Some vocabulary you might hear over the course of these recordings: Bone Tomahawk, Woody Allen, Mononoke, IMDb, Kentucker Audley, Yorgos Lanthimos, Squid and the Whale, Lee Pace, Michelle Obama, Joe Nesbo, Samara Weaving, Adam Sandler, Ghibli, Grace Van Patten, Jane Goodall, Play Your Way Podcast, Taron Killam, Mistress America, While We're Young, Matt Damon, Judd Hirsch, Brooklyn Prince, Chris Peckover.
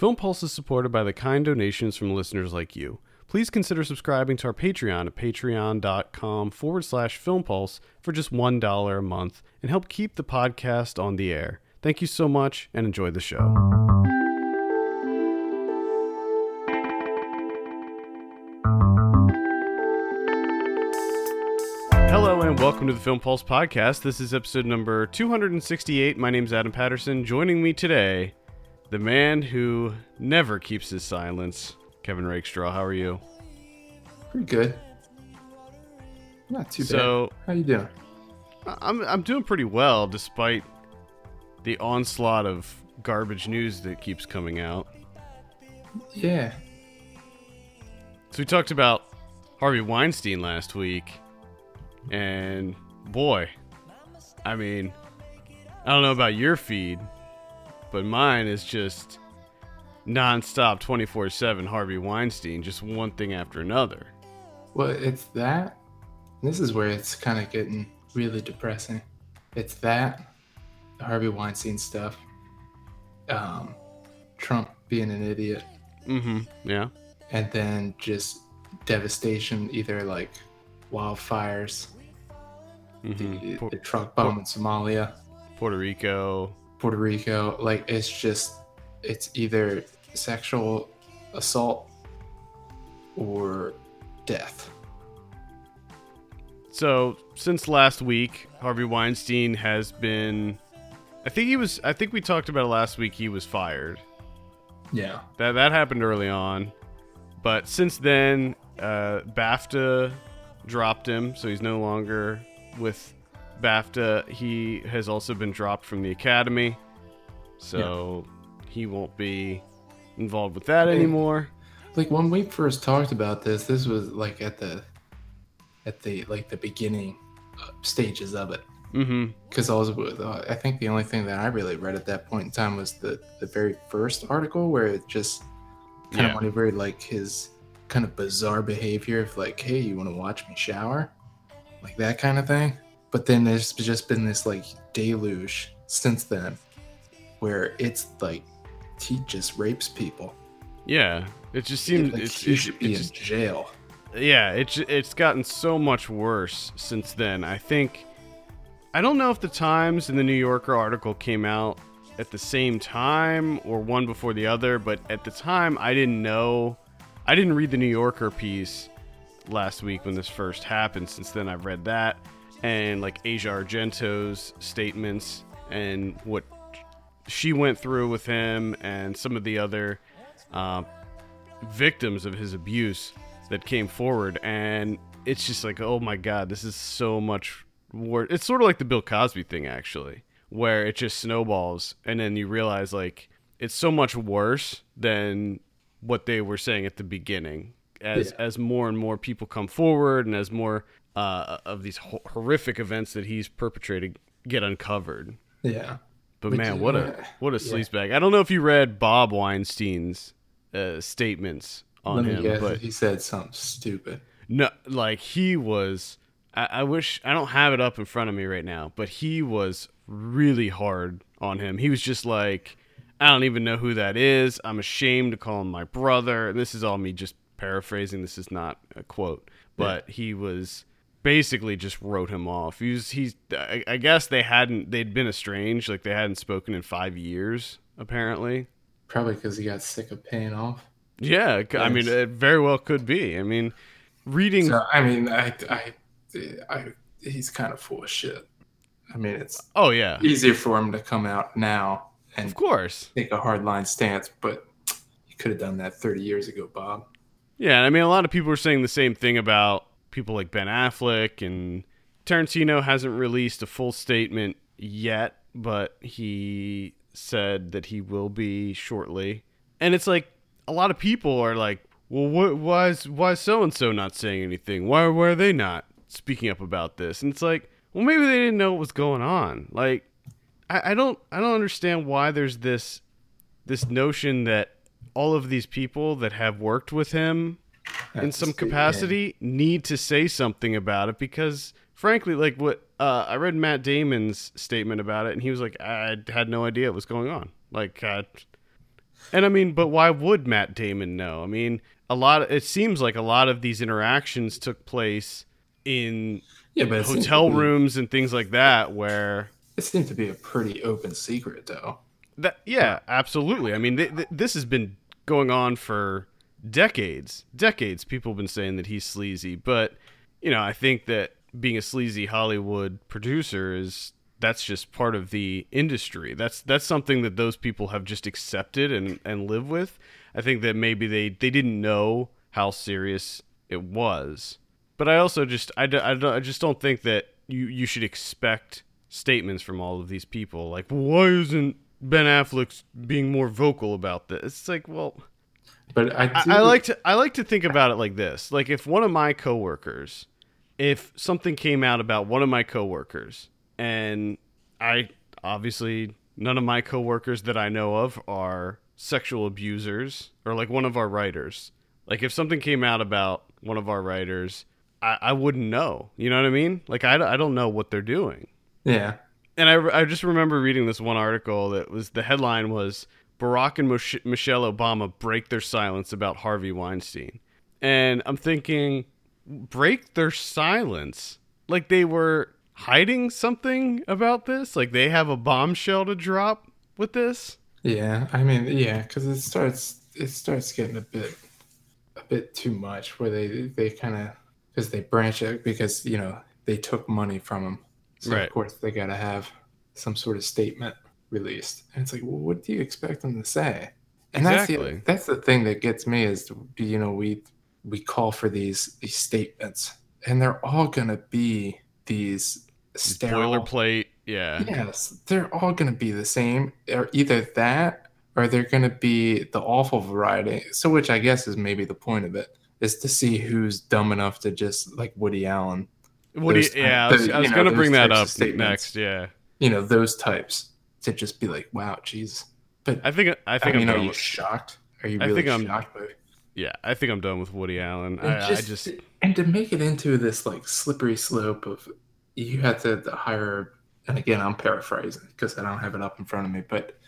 Film Pulse is supported by the kind donations from listeners like you. Please consider subscribing to our Patreon at patreon.com/filmpulse for just $1 a month and help keep the podcast on the air. Thank you so much and enjoy the show. Hello and welcome to the Film Pulse podcast. This is episode number 268. My name is Adam Patterson. Joining me today, the man who never keeps his silence, Kevin Rakestraw. How are you? Pretty good. Not too bad. How you doing? I'm doing pretty well, despite the onslaught of garbage news that keeps coming out. Yeah. So we talked about Harvey Weinstein last week, and boy, I mean, I don't know about your feed, but mine is just nonstop 24/7 Harvey Weinstein, just one thing after another. Well, it's that. This is where it's kind of getting really depressing. It's that. The Harvey Weinstein stuff, Trump being an idiot, yeah, and then just devastation, either like wildfires, the truck bomb in Somalia, Puerto Rico, like it's either sexual assault or death. So since last week, Harvey Weinstein has been. I think we talked about it last week. He was fired. Yeah. That happened early on. But since then, BAFTA dropped him, so he's no longer with BAFTA. He has also been dropped from the Academy, so he won't be involved with that anymore. Like when we first talked about this, this was like at the beginning stages of it. Because I think the only thing that I really read at that point in time was the very first article where it just kind of went over like his kind of bizarre behavior of like, hey, you want to watch me shower, like that kind of thing. But then there's just been this like deluge since then where it's like he just rapes people. Yeah, it just seems he should be in jail. Yeah, it's gotten so much worse since then. I don't know if the Times and the New Yorker article came out at the same time or one before the other, but at the time I didn't know. I didn't read the New Yorker piece last week when this first happened. Since then I've read that and like Asia Argento's statements and what she went through with him and some of the other victims of his abuse that came forward. And it's just like, oh my God, this is so much. It's sort of like the Bill Cosby thing, actually, where it just snowballs, and then you realize like it's so much worse than what they were saying at the beginning. As more and more people come forward, and as more of these horrific events that he's perpetrated get uncovered. Yeah, but man, what a sleazebag! I don't know if you read Bob Weinstein's statements on him, but he said something stupid. No, like he was. I wish I don't have it up in front of me right now, but he was really hard on him. He was just like, I don't even know who that is. I'm ashamed to call him my brother. And this is all me just paraphrasing. This is not a quote, but he was basically just wrote him off. I guess they'd been estranged. Like they hadn't spoken in 5 years, apparently. Probably because he got sick of paying off. Yeah. Yes. I mean, it very well could be. I mean, reading. So, I mean, he's kind of full of shit. I mean, it's easier for him to come out now and of course take a hardline stance, but you could have done that 30 years ago, Bob. Yeah, I mean, a lot of people are saying the same thing about people like Ben Affleck, and Tarantino hasn't released a full statement yet, but he said that he will be shortly. And it's like a lot of people are like, well, why is so-and-so not saying anything? Why are they not speaking up about this? And it's like, well, maybe they didn't know what was going on. Like, I don't understand why there's this notion that all of these people that have worked with him in some capacity need to say something about it, because frankly, like what I read Matt Damon's statement about it, and he was like, I had no idea what was going on. Like, And I mean, but why would Matt Damon know? I mean, it seems like a lot of these interactions took place in hotel rooms and things like that, where it seemed to be a pretty open secret, though. Yeah, absolutely. I mean, this has been going on for decades. People have been saying that he's sleazy, but I think that being a sleazy Hollywood producer that's just part of the industry. That's something that those people have just accepted and live with. I think that maybe they didn't know how serious it was. But I also just I just don't think that you should expect statements from all of these people. Like, why isn't Ben Affleck being more vocal about this? It's like, well, but I like to think about it like this. Like, if something came out about one of my coworkers, and obviously none of my coworkers that I know of are sexual abusers, or like one of our writers. Like, if something came out about one of our writers, I wouldn't know. You know what I mean? Like, I don't know what they're doing. Yeah. And I just remember reading this one article that was, the headline was, Barack and Michelle Obama break their silence about Harvey Weinstein. And I'm thinking, break their silence? Like, they were hiding something about this? Like, they have a bombshell to drop with this? Yeah, I mean, yeah, because it starts getting a bit too much, where they kind of, because they branch out, because they took money from them, so right. Of course they gotta have some sort of statement released, and it's like, well, what do you expect them to say? And exactly. that's the thing that gets me is, we call for these statements, and they're all gonna be these sterile boilerplate. Yeah. Yes. They're all going to be the same, or either that, or they're going to be the awful variety. So, which I guess is maybe the point of it, is to see who's dumb enough to just, like Woody Allen. I was going to bring that up next. Yeah. Those types to just be like, wow, geez. But I think are you shocked? Are you really shocked by it? Yeah, I think I'm done with Woody Allen. And to make it into this like slippery slope of, you had to hire, and again, I'm paraphrasing because I don't have it up in front of me, but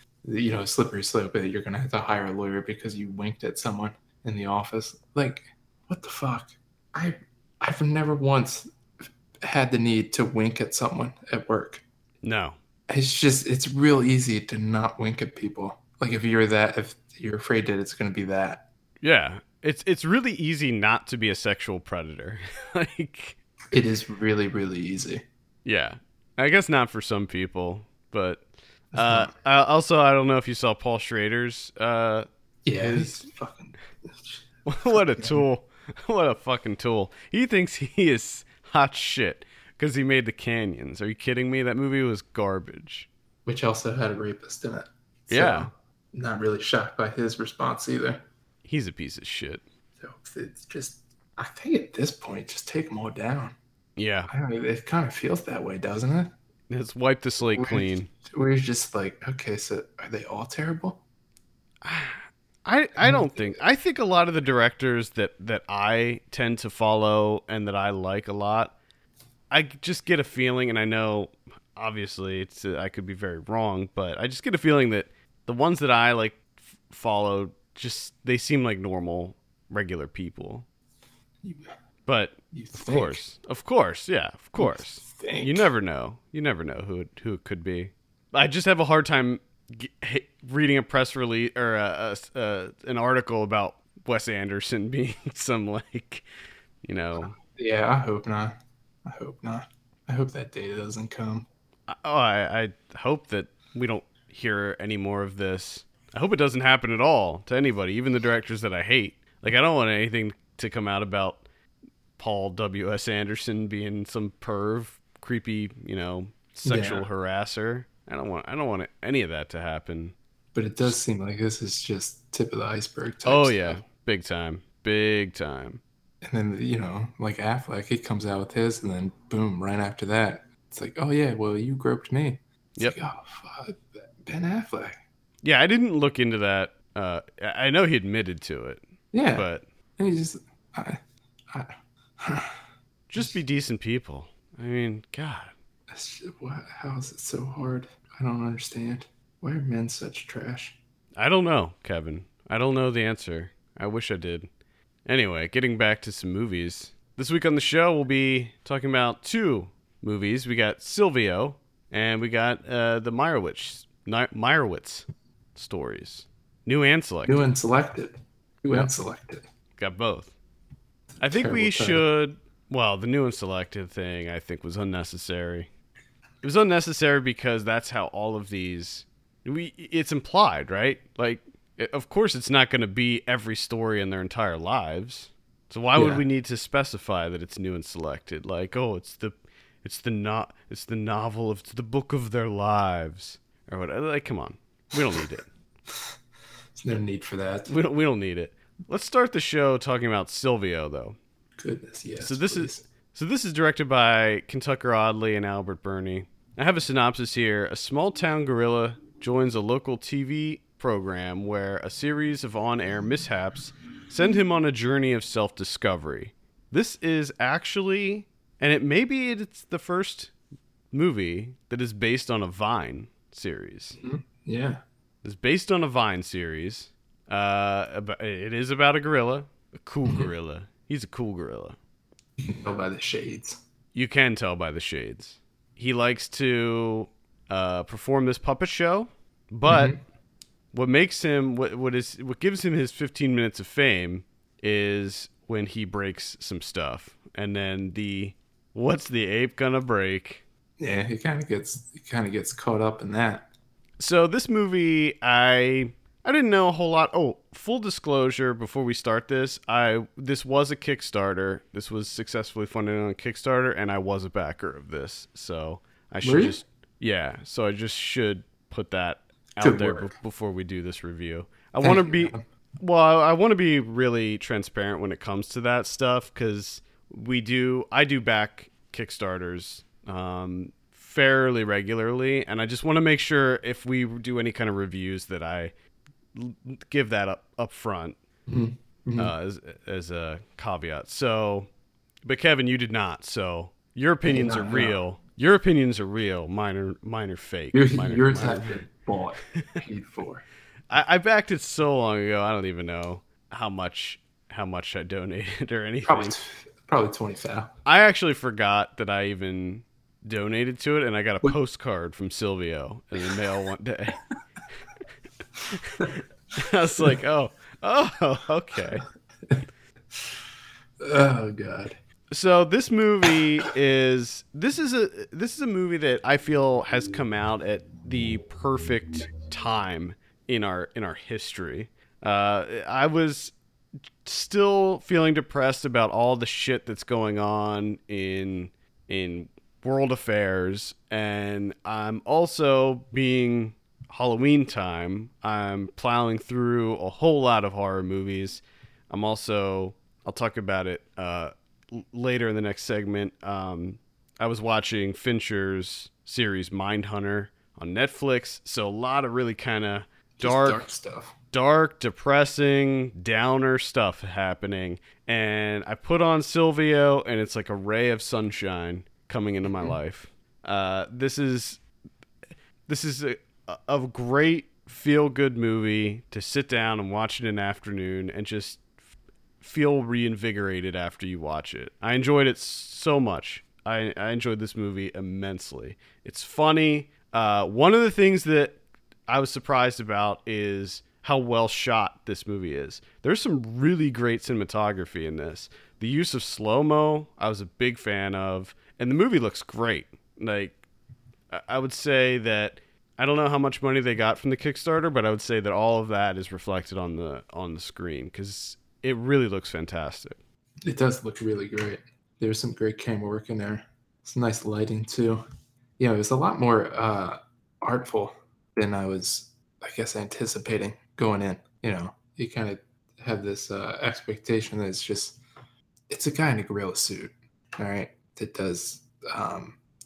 slippery slope that you're going to have to hire a lawyer because you winked at someone in the office. Like, what the fuck? I've never once had the need to wink at someone at work. No. It's just, it's real easy to not wink at people. Like, if you're afraid that it's going to be that. Yeah. It's really easy not to be a sexual predator. Like, it is really, really easy. Yeah. I guess not for some people, but also, I don't know if you saw Paul Schrader's. He's fucking. What a tool! What a fucking tool! He thinks he is hot shit because he made The Canyons. Are you kidding me? That movie was garbage. Which also had a rapist in it. So yeah. Not really shocked by his response either. He's a piece of shit. So it's just, I think at this point, just take them all down. Yeah, I mean, it kind of feels that way, doesn't it? It's wiped the slate clean. We're just like, okay, so are they all terrible? I don't think. I think a lot of the directors that I tend to follow and that I like a lot, I just get a feeling, and I know, obviously, I could be very wrong, but I just get a feeling that the ones that I like follow, just they seem like normal, regular people. But of course, you never know who it could be. I just have a hard time reading a press release or an article about Wes Anderson being some . Yeah, I hope not. I hope that day doesn't come. I hope that we don't hear any more of this. I hope it doesn't happen at all to anybody, even the directors that I hate. Like, I don't want anything to come out about Paul W.S. Anderson being some perv, creepy, sexual harasser. I don't want any of that to happen. But it does seem like this is just tip of the iceberg type stuff. Yeah, big time. And then like Affleck, he comes out with his, and then boom, right after that, it's like, oh yeah, well, you groped me. It's yep. Like, oh fuck, Ben Affleck. Yeah, I didn't look into that. I know he admitted to it. Yeah, but and he just. Just be decent people. I mean, God. How is it so hard? I don't understand. Why are men such trash? I don't know, Kevin. I don't know the answer. I wish I did. Anyway, getting back to some movies. This week on the show, we'll be talking about two movies. We got Silvio, and we got the Meyerowitz stories. New and selected. Got both. I think we should... Well, the new and selected thing, I think, was unnecessary. It was unnecessary because that's how all of these... It's implied, right? Like, of course it's not going to be every story in their entire lives. So why would we need to specify that it's new and selected? Like, oh, it's the novel, it's the book of their lives. Or whatever. Like, come on. We don't need it. There's no need for that. We don't need it. Let's start the show talking about Silvio, though. Goodness, yes. So this is directed by Kentucker Audley and Albert Birney. I have a synopsis here. A small-town gorilla joins a local TV program where a series of on-air mishaps send him on a journey of self-discovery. This is actually, and it's the first movie that is based on a Vine series. Mm-hmm. Yeah. It's based on a Vine series. It is about a gorilla. A cool gorilla. He's a cool gorilla. You can tell by the shades. He likes to perform this puppet show, but what gives him his 15 minutes of fame is when he breaks some stuff. And then what's the ape gonna break? Yeah, he kind of gets caught up in that. So this movie, I didn't know a whole lot. Oh, full disclosure before we start this, this was a Kickstarter. This was successfully funded on a Kickstarter, and I was a backer of this. So I should I should put that out before we do this review. I want to be really transparent when it comes to that stuff, because I do back Kickstarters fairly regularly, and I just want to make sure if we do any kind of reviews that I give that up front as a caveat. So, but Kevin, you did not. So your opinions are real. No. Your opinions are real. Mine are fake. Yours have been bought, paid for. I backed it so long ago. I don't even know how much I donated or anything. Probably 20,000. I actually forgot that I even donated to it, and I got a postcard from Silvio in the mail one day. I was like, oh, okay. Oh God. So this movie is a movie that I feel has come out at the perfect time in our history. I was still feeling depressed about all the shit that's going on in world affairs, and I'm also, being Halloween time, I'm plowing through a whole lot of horror movies. I'm also, I'll talk about it later in the next segment. I was watching Fincher's series Mindhunter on Netflix, so a lot of really kind of dark stuff, dark, depressing, downer stuff happening, and I put on Silvio, and it's like a ray of sunshine coming into my life. This is a great feel-good movie to sit down and watch in an afternoon and just feel reinvigorated after you watch it. I enjoyed it so much. I enjoyed this movie immensely. It's funny. One of the things that I was surprised about is how well shot this movie is. There's some really great cinematography in this. The use of slow-mo, I was a big fan of. And the movie looks great. Like, I would say that I don't know how much money they got from the Kickstarter, but I would say that all of that is reflected on the screen, because it really looks fantastic. It does look really great. There's some great camera work in there. Some nice lighting too. Yeah, it was a lot more artful than I was, I guess, anticipating going in. You know, you kind of have this expectation that it's a guy in a gorilla suit. All right. That does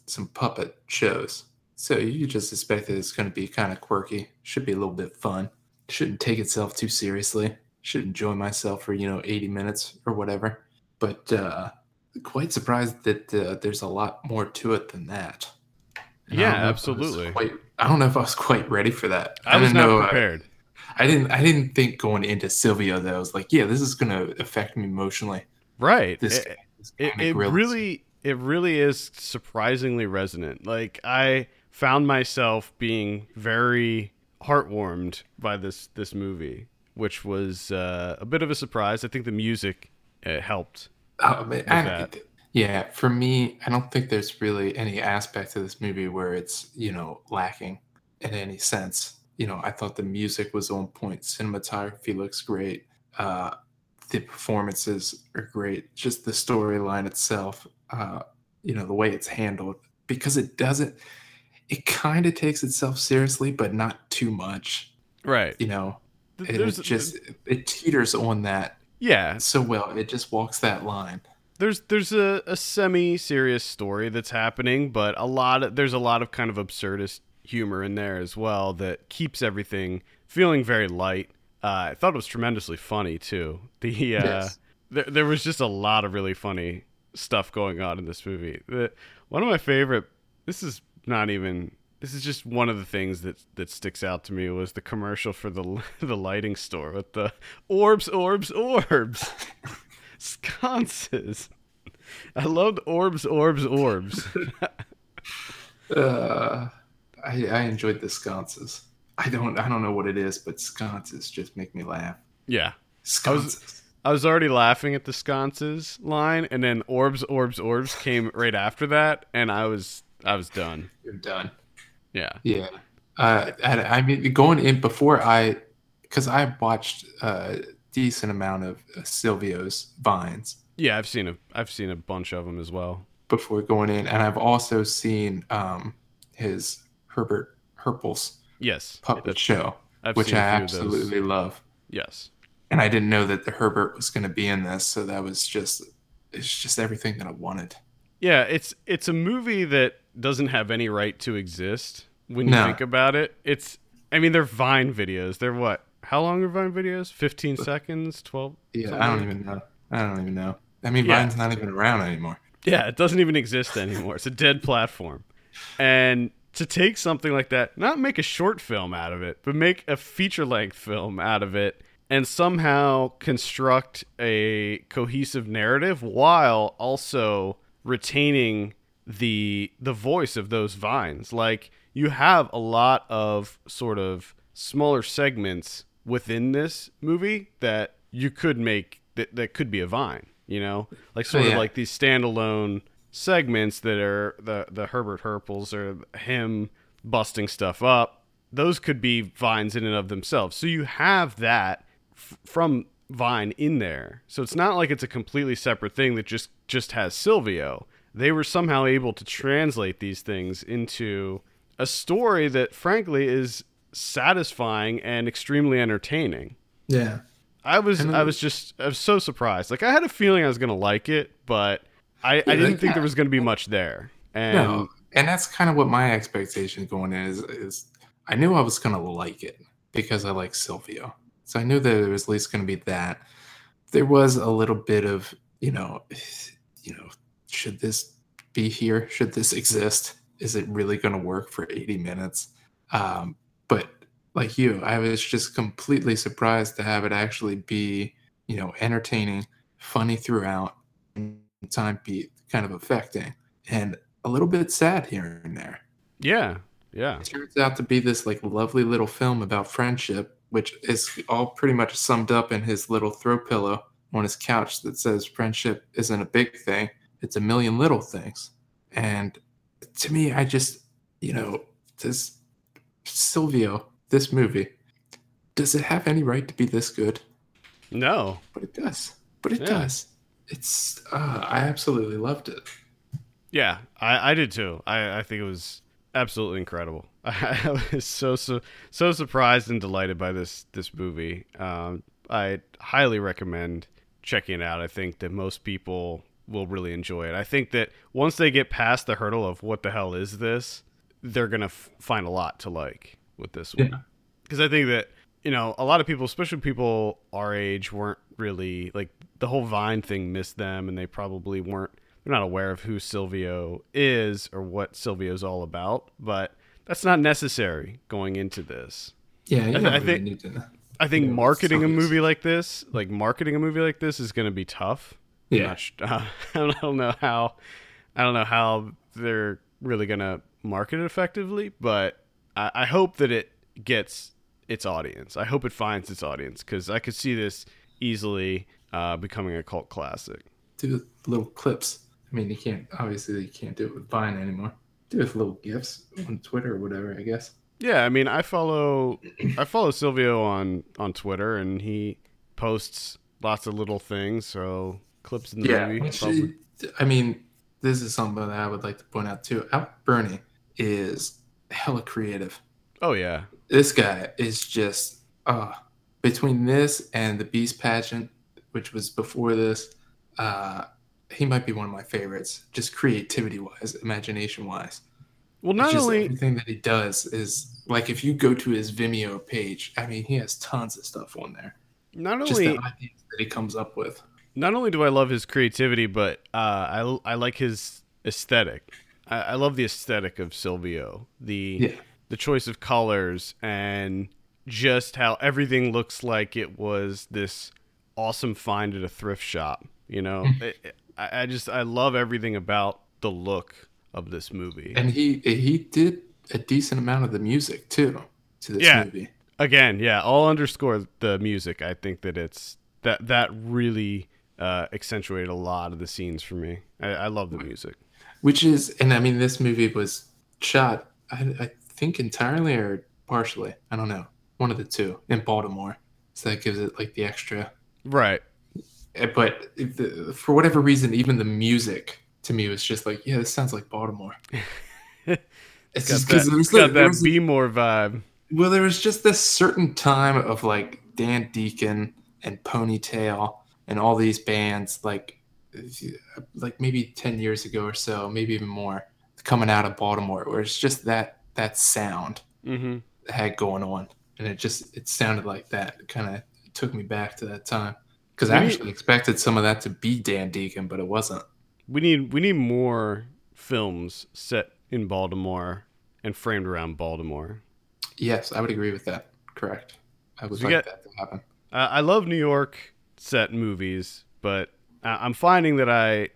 some puppet shows. So you just expect that it's going to be kind of quirky. Should be a little bit fun. Shouldn't take itself too seriously. Should enjoy myself for, 80 minutes or whatever. But quite surprised that there's a lot more to it than that. And yeah, absolutely. I don't know if I was quite ready for that. I was not prepared. I didn't think going into Silvio that I was like, yeah, this is going to affect me emotionally. Right. It really is surprisingly resonant. Like, I found myself being very heartwarmed by this movie, which was a bit of a surprise. I think the music helped. Yeah, for me, I don't think there's really any aspect of this movie where it's, lacking in any sense. I thought the music was on point. Cinematography looks great. The performances are great. Just the storyline itself, the way it's handled, because it kind of takes itself seriously, but not too much. Right. It teeters on that. Yeah. So well, it just walks that line. There's a semi-serious story that's happening, but there's a lot of kind of absurdist humor in there as well that keeps everything feeling very light. I thought it was tremendously funny too. Yes. There was just a lot of really funny stuff going on in this movie. One of my favorite. This is just one of the things that sticks out to me was the commercial for the lighting store with the orbs. Sconces. I loved orbs. I enjoyed the sconces. I don't know what it is, but sconces just make me laugh. Yeah. Sconces. I was already laughing at the sconces line, and then orbs came right after that, and I was done. You're done. Yeah. Yeah. I mean, going in before because I watched decent amount of Silvio's vines. Yeah, I've seen a bunch of them as well before going in, and I've also seen his Herbert Hurples puppet show, which I absolutely love. Yes, and I didn't know that the Herbert was going to be in this, so that was it's just everything that I wanted. Yeah, it's a movie that doesn't have any right to exist when you think about it. They're Vine videos. They're what? How long are Vine videos? 15 seconds? 12? Yeah, I don't even know. Vine's not even around anymore. Yeah, it doesn't even exist anymore. It's a dead platform. And to take something like that, not make a short film out of it, but make a feature-length film out of it and somehow construct a cohesive narrative while also retaining the voice of those Vines. Like, you have a lot of sort of smaller segments within this movie that you could make that could be a Vine, of like these standalone segments that are the Herbert Hurples or him busting stuff up. Those could be Vines in and of themselves. So you have that from Vine in there. So it's not like it's a completely separate thing that just has Silvio. They were somehow able to translate these things into a story that frankly is satisfying and extremely entertaining. Yeah. I was so surprised. Like, I had a feeling I was going to like it, but I didn't think there was going to be much there. And that's kind of what my expectation going in is I knew I was going to like it because I like Silvio. So I knew that there was at least going to be that. There was a little bit of, should this be here? Should this exist? Is it really going to work for 80 minutes? But like you, I was just completely surprised to have it actually be, entertaining, funny throughout, and time beat kind of affecting, and a little bit sad here and there. Yeah, yeah. It turns out to be this like lovely little film about friendship, which is all pretty much summed up in his little throw pillow on his couch that says friendship isn't a big thing, it's a million little things. And to me, I just, this... Silvio, this movie, does it have any right to be this good? No, but it does. It's I absolutely loved it. Yeah, I did too. I think it was absolutely incredible. I was so surprised and delighted by this movie. I highly recommend checking it out. I think that most people will really enjoy it. I think that once they get past the hurdle of what the hell is this, they're going to find a lot to like with this one. Because I think that, a lot of people, especially people our age, weren't really, like, the whole Vine thing missed them, and they probably they're not aware of who Silvio is or what Silvio's all about, but that's not necessary going into this. Yeah, I think you need to know. I think marketing a movie like this, is going to be tough. Yeah. I don't know how they're really going to market it effectively, but I hope that it gets its audience. I hope it finds its audience, because I could see this easily becoming a cult classic. Do little clips. I mean, you can't do it with Vine anymore. Do it with little GIFs on Twitter or whatever, I guess. Yeah, I mean, I follow Silvio on Twitter, and he posts lots of little things, so clips in the movie. Which, I mean, this is something that I would like to point out too. Out Bernie is hella creative. Oh yeah, this guy is just between this and the Beast Pageant, which was before this, he might be one of my favorites, just creativity wise, imagination wise. Well, not only everything that he does is like, if you go to his Vimeo page, I mean, he has tons of stuff on there. Not only just the ideas that he comes up with. Not only do I love his creativity, but I like his aesthetic. I love the aesthetic of Silvio, the choice of colors, and just how everything looks like it was this awesome find at a thrift shop. You know, I love everything about the look of this movie. And he did a decent amount of the music too to this movie. Again, I'll underscore the music. I think that it's that really accentuated a lot of the scenes for me. I love the music, which is, and I mean, this movie was shot, I think entirely or partially, I don't know, one of the two, in Baltimore, so that gives it like the extra, right? But for whatever reason, even the music to me was just like, this sounds like Baltimore. It's just because it's got that Be More vibe. Well, there was just this certain time of like Dan Deacon and Ponytail and all these bands, like maybe 10 years ago or so, maybe even more, coming out of Baltimore, where it's just that sound had going on, and it sounded like that. It kind of took me back to that time, because I actually expected some of that to be Dan Deacon, but it wasn't. We need more films set in Baltimore and framed around Baltimore. Yes, I would agree with that. Correct. I would like that to happen. I love New York set movies, but I'm finding that I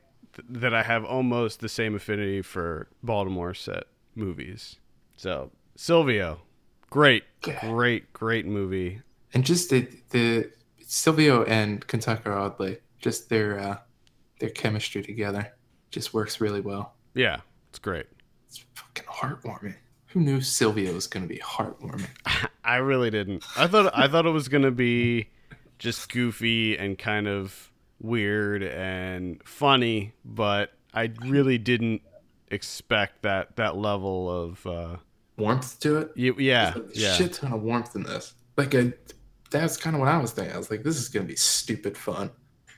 have almost the same affinity for Baltimore set movies. So Silvio, great movie, and just the Silvio and Kentucker Audley, just their chemistry together just works really well. Yeah, it's great. It's fucking heartwarming. Who knew Silvio was going to be heartwarming? I really didn't. I thought it was going to be just goofy and kind of weird and funny, but I really didn't expect that level of warmth to it. Yeah, like shit ton of warmth in this. That's kind of what I was thinking. I was like, this is going to be stupid fun.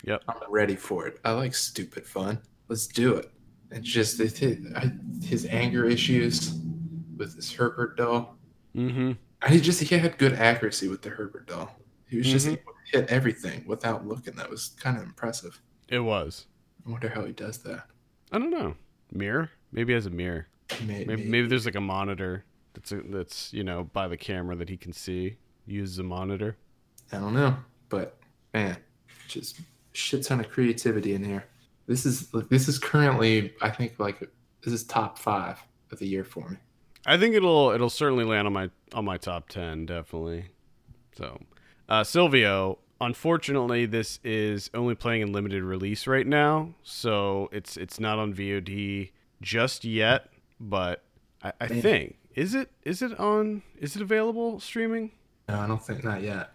Yep. I'm ready for it. I like stupid fun. Let's do it. And just his anger issues with this Herbert doll. Mm-hmm. He had good accuracy with the Herbert doll. He was just able to hit everything without looking. That was kind of impressive. It was. I wonder how he does that. I don't know. Mirror? Maybe he has a mirror. Maybe there's like a monitor that's by the camera that he can see. He uses a monitor. I don't know, but man, just shit ton of creativity in here. This is currently, I think, this is top 5 of the year for me. I think it'll certainly land on my top 10, definitely. So, Silvio, unfortunately, this is only playing in limited release right now, so it's not on VOD just yet. But I think is it available streaming? No, I don't think, not yet.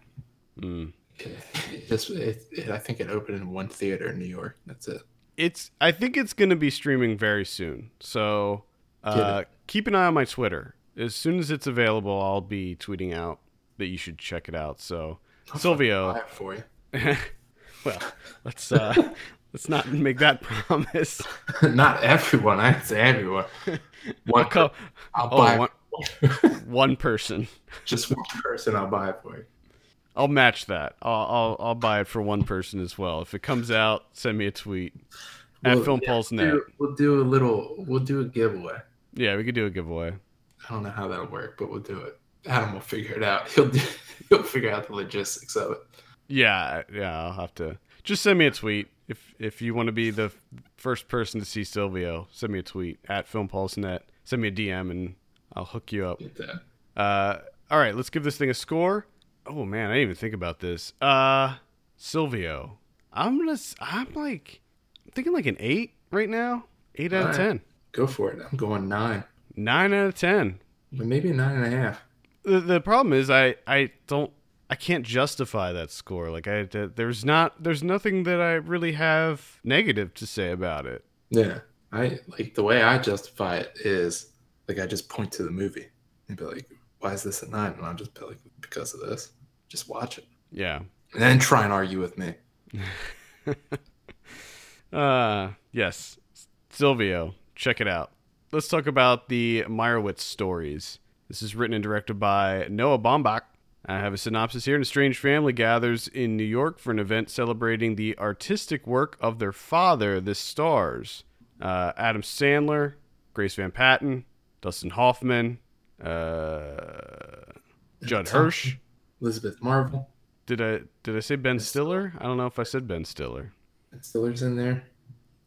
Mm. I think it opened in one theater in New York. That's it. I think it's going to be streaming very soon. So keep an eye on my Twitter. As soon as it's available, I'll be tweeting out that you should check it out. So I'll Silvio, buy it for you. Well, let's not make that promise. Not everyone. I'd say everyone. One person. Just one person. I'll buy it for you. I'll match that. I'll buy it for one person as well. If it comes out, send me a tweet at FilmPulseNet. We'll do a giveaway. Yeah, we could do a giveaway. I don't know how that'll work, but we'll do it. Adam will figure it out. He'll figure out the logistics of it. Yeah, I'll have to. Just send me a tweet. If you want to be the first person to see Silvio, send me a tweet @FilmPulseNet. Send me a DM and I'll hook you up. All right, let's give this thing a score. Oh man, I didn't even think about this. Silvio, I'm thinking like an 8 right now. 8 out of 10. Go for it. I'm going 9. 9 out of 10. But maybe 9.5. The problem is I can't justify that score. Like there's nothing that I really have negative to say about it. Yeah. I like the way I justify it is like I just point to the movie and be like, why is this a 9? And I'll just be like, because of this. Just watch it. Yeah. And then try and argue with me. Yes. Silvio, check it out. Let's talk about the Meyerowitz stories. This is written and directed by Noah Baumbach. I have a synopsis here. An estranged family gathers in New York for an event celebrating the artistic work of their father. This stars Adam Sandler, Grace Van Patten, Dustin Hoffman, Judd Hirsch, Elizabeth Marvel. Did I say Ben Stiller? I don't know if I said Ben Stiller. Ben Stiller's in there.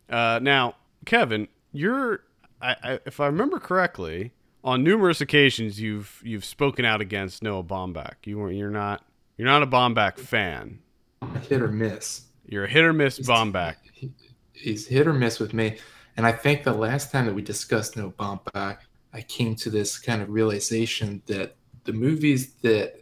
Now, Kevin, if I remember correctly, on numerous occasions you've spoken out against Noah Baumbach. You're not a Baumbach fan. I'm a hit or miss. You're a hit or miss Baumbach. He's hit or miss with me, and I think the last time that we discussed Noah Baumbach, I came to this kind of realization that the movies that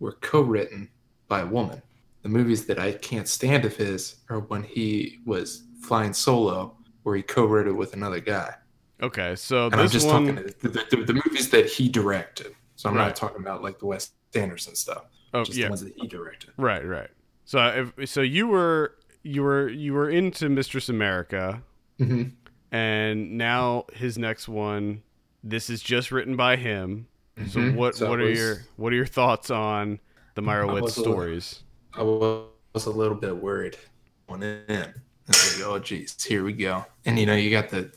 were co-written by a woman. The movies that I can't stand of his are when he was flying solo, where he co-wrote it with another guy. Okay, so and this I'm just one... talking the movies that he directed. So I'm not talking about like the Wes Anderson stuff. Oh, just the ones that he directed. Right. So you were into Mistress America, mm-hmm. and now his next one. This is just written by him. Mm-hmm. So what are your thoughts on the Meyerowitz stories? I was a little bit worried on it. Like, oh geez, here we go. And you know, you got the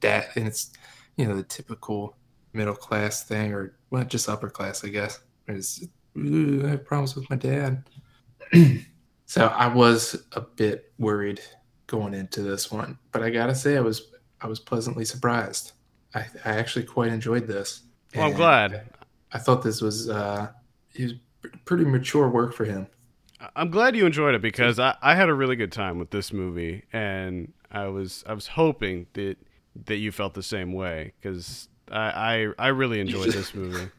dad, and it's, you know, the typical middle class thing, or well, just upper class, I guess. It's, I have problems with my dad. So I was a bit worried going into this one, but I gotta say, I was pleasantly surprised. I actually quite enjoyed this. Well, I'm glad. I thought this was pretty mature work for him. I'm glad you enjoyed it, because I had a really good time with this movie, and I was hoping that you felt the same way, because I really enjoyed this movie.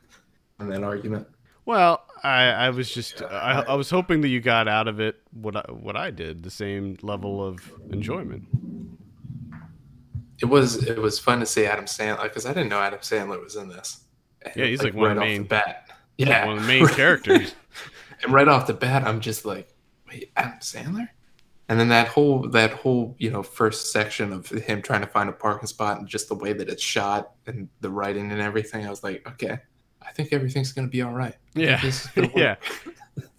And that argument. Well, I was hoping that you got out of it what I did, the same level of enjoyment. It was fun to see Adam Sandler, because I didn't know Adam Sandler was in this. And yeah, he's like one of the main characters. And right off the bat, I'm just like, wait, Adam Sandler? And then that whole, you know, first section of him trying to find a parking spot, and just the way that it's shot and the writing and everything, I was like, okay, I think everything's going to be all right. Yeah. Yeah.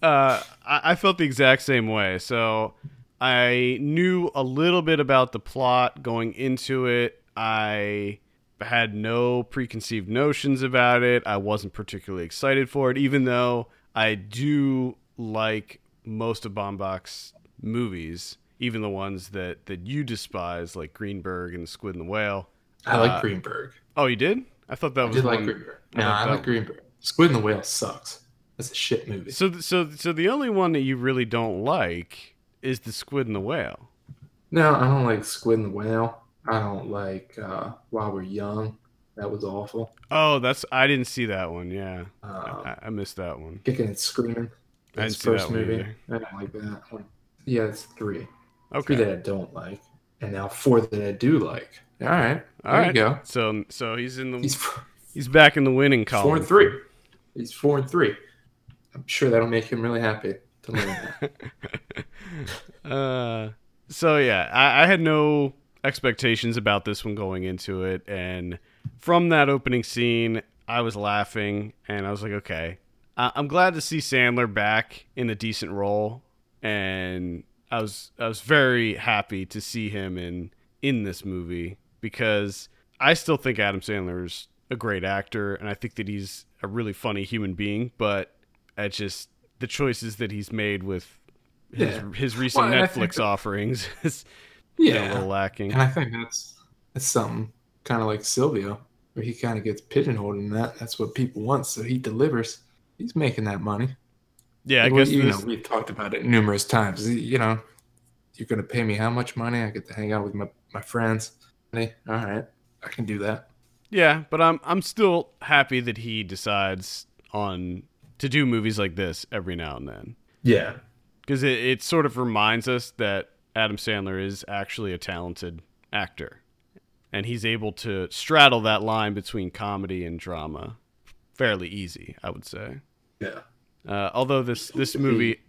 I felt the exact same way. So I knew a little bit about the plot going into it. I had no preconceived notions about it. I wasn't particularly excited for it, even though I do like most of Baumbach's movies, even the ones that you despise, like Greenberg and Squid and the Whale. I like Greenberg. Oh, you did? I thought that was. I did like Greenberg. No, I like Greenberg. Squid and the Whale sucks. That's a shit movie. So the only one that you really don't like is the Squid and the Whale. No, I don't like Squid and the Whale. I don't like While We're Young. That was awful. Oh, I didn't see that one. Yeah, I missed that one. Kicking and Screaming. That's the first movie. I don't like that one. Yeah, it's 3. Okay. 3 that I don't like, and now 4 that I do like. All right, there you go. So he's back in the winning column. 4 and 3. He's 4 and 3. I'm sure that'll make him really happy to learn that. So yeah, I had no expectations about this one going into it, and from that opening scene, I was laughing, and I was like, okay, I'm glad to see Sandler back in a decent role, and I was very happy to see him in this movie, because I still think Adam Sandler's a great actor, and I think that he's a really funny human being, but I just, the choices that he's made with his recent Netflix offerings is a little lacking. And I think that's something kind of like Silvio, where he kind of gets pigeonholed in that. That's what people want, so he delivers. He's making that money. Yeah, I guess you know, we've talked about it numerous times. You know, you're going to pay me how much money? I get to hang out with my friends. Hey, all right, I can do that. Yeah, but I'm still happy that he decides to do movies like this every now and then. Yeah. Because it sort of reminds us that Adam Sandler is actually a talented actor. And he's able to straddle that line between comedy and drama fairly easy, I would say. Yeah. Although this movie,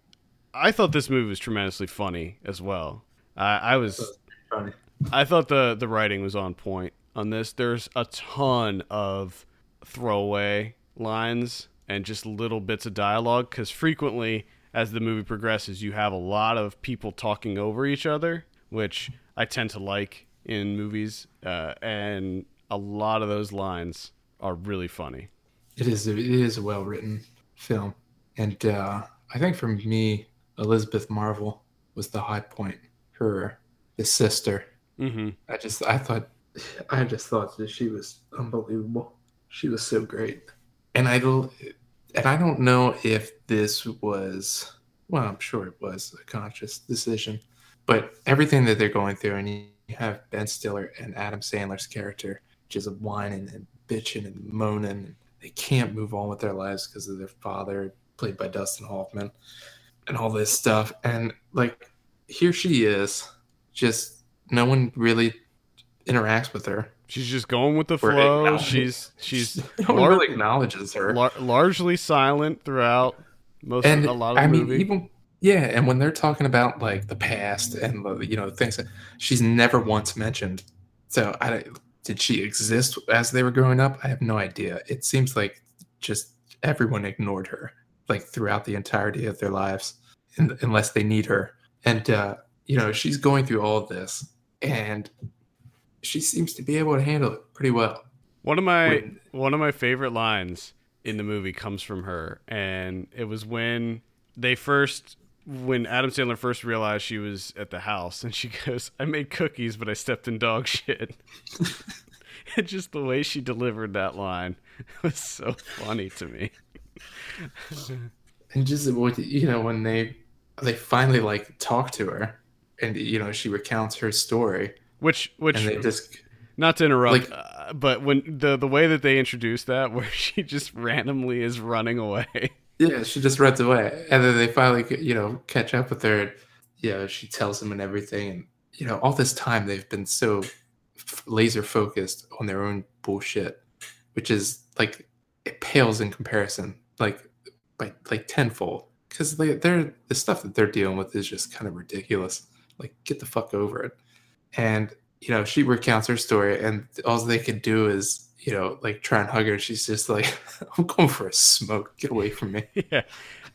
I thought this movie was tremendously funny as well. I thought the writing was on point on this. There's a ton of throwaway lines and just little bits of dialogue, because frequently as the movie progresses, you have a lot of people talking over each other, which I tend to like in movies. And a lot of those lines are really funny. It is a well-written film. And I think for me, Elizabeth Marvel was the high point. His sister. Mm-hmm. I just thought that she was unbelievable. She was so great. And I don't know if this was, well, I'm sure it was a conscious decision, but everything that they're going through, and you have Ben Stiller and Adam Sandler's character just whining and bitching and moaning, and they can't move on with their lives because of their father, played by Dustin Hoffman, and all this stuff. And like, here she is, just no one really interacts with her. She's just going with the flow. She's no one really acknowledges her. Largely silent throughout a lot of the movie. And when they're talking about like the past and you know things, she's never once mentioned. So did she exist as they were growing up? I have no idea. It seems like just everyone ignored her like throughout the entirety of their lives, unless they need her. And you know, she's going through all of this, and she seems to be able to handle it pretty well. One of my favorite lines in the movie comes from her, and it was when Adam Sandler first realized she was at the house, and she goes, "I made cookies, but I stepped in dog shit." And just the way she delivered that line was so funny to me. And just, you know, when they finally like talk to her, and you know, she recounts her story, which and they just, not to interrupt, like, but when the way that they introduced that, where she just randomly is running away, she just runs away, and then they finally, you know, catch up with her, and you know, she tells him and everything, and you know, all this time they've been so laser focused on their own bullshit, which is like, it pales in comparison, like by like tenfold. Because the stuff that they're dealing with is just kind of ridiculous. Like, get the fuck over it. And, you know, she recounts her story, and all they can do is, you know, like, try and hug her. She's just like, I'm going for a smoke. Get away from me. Yeah.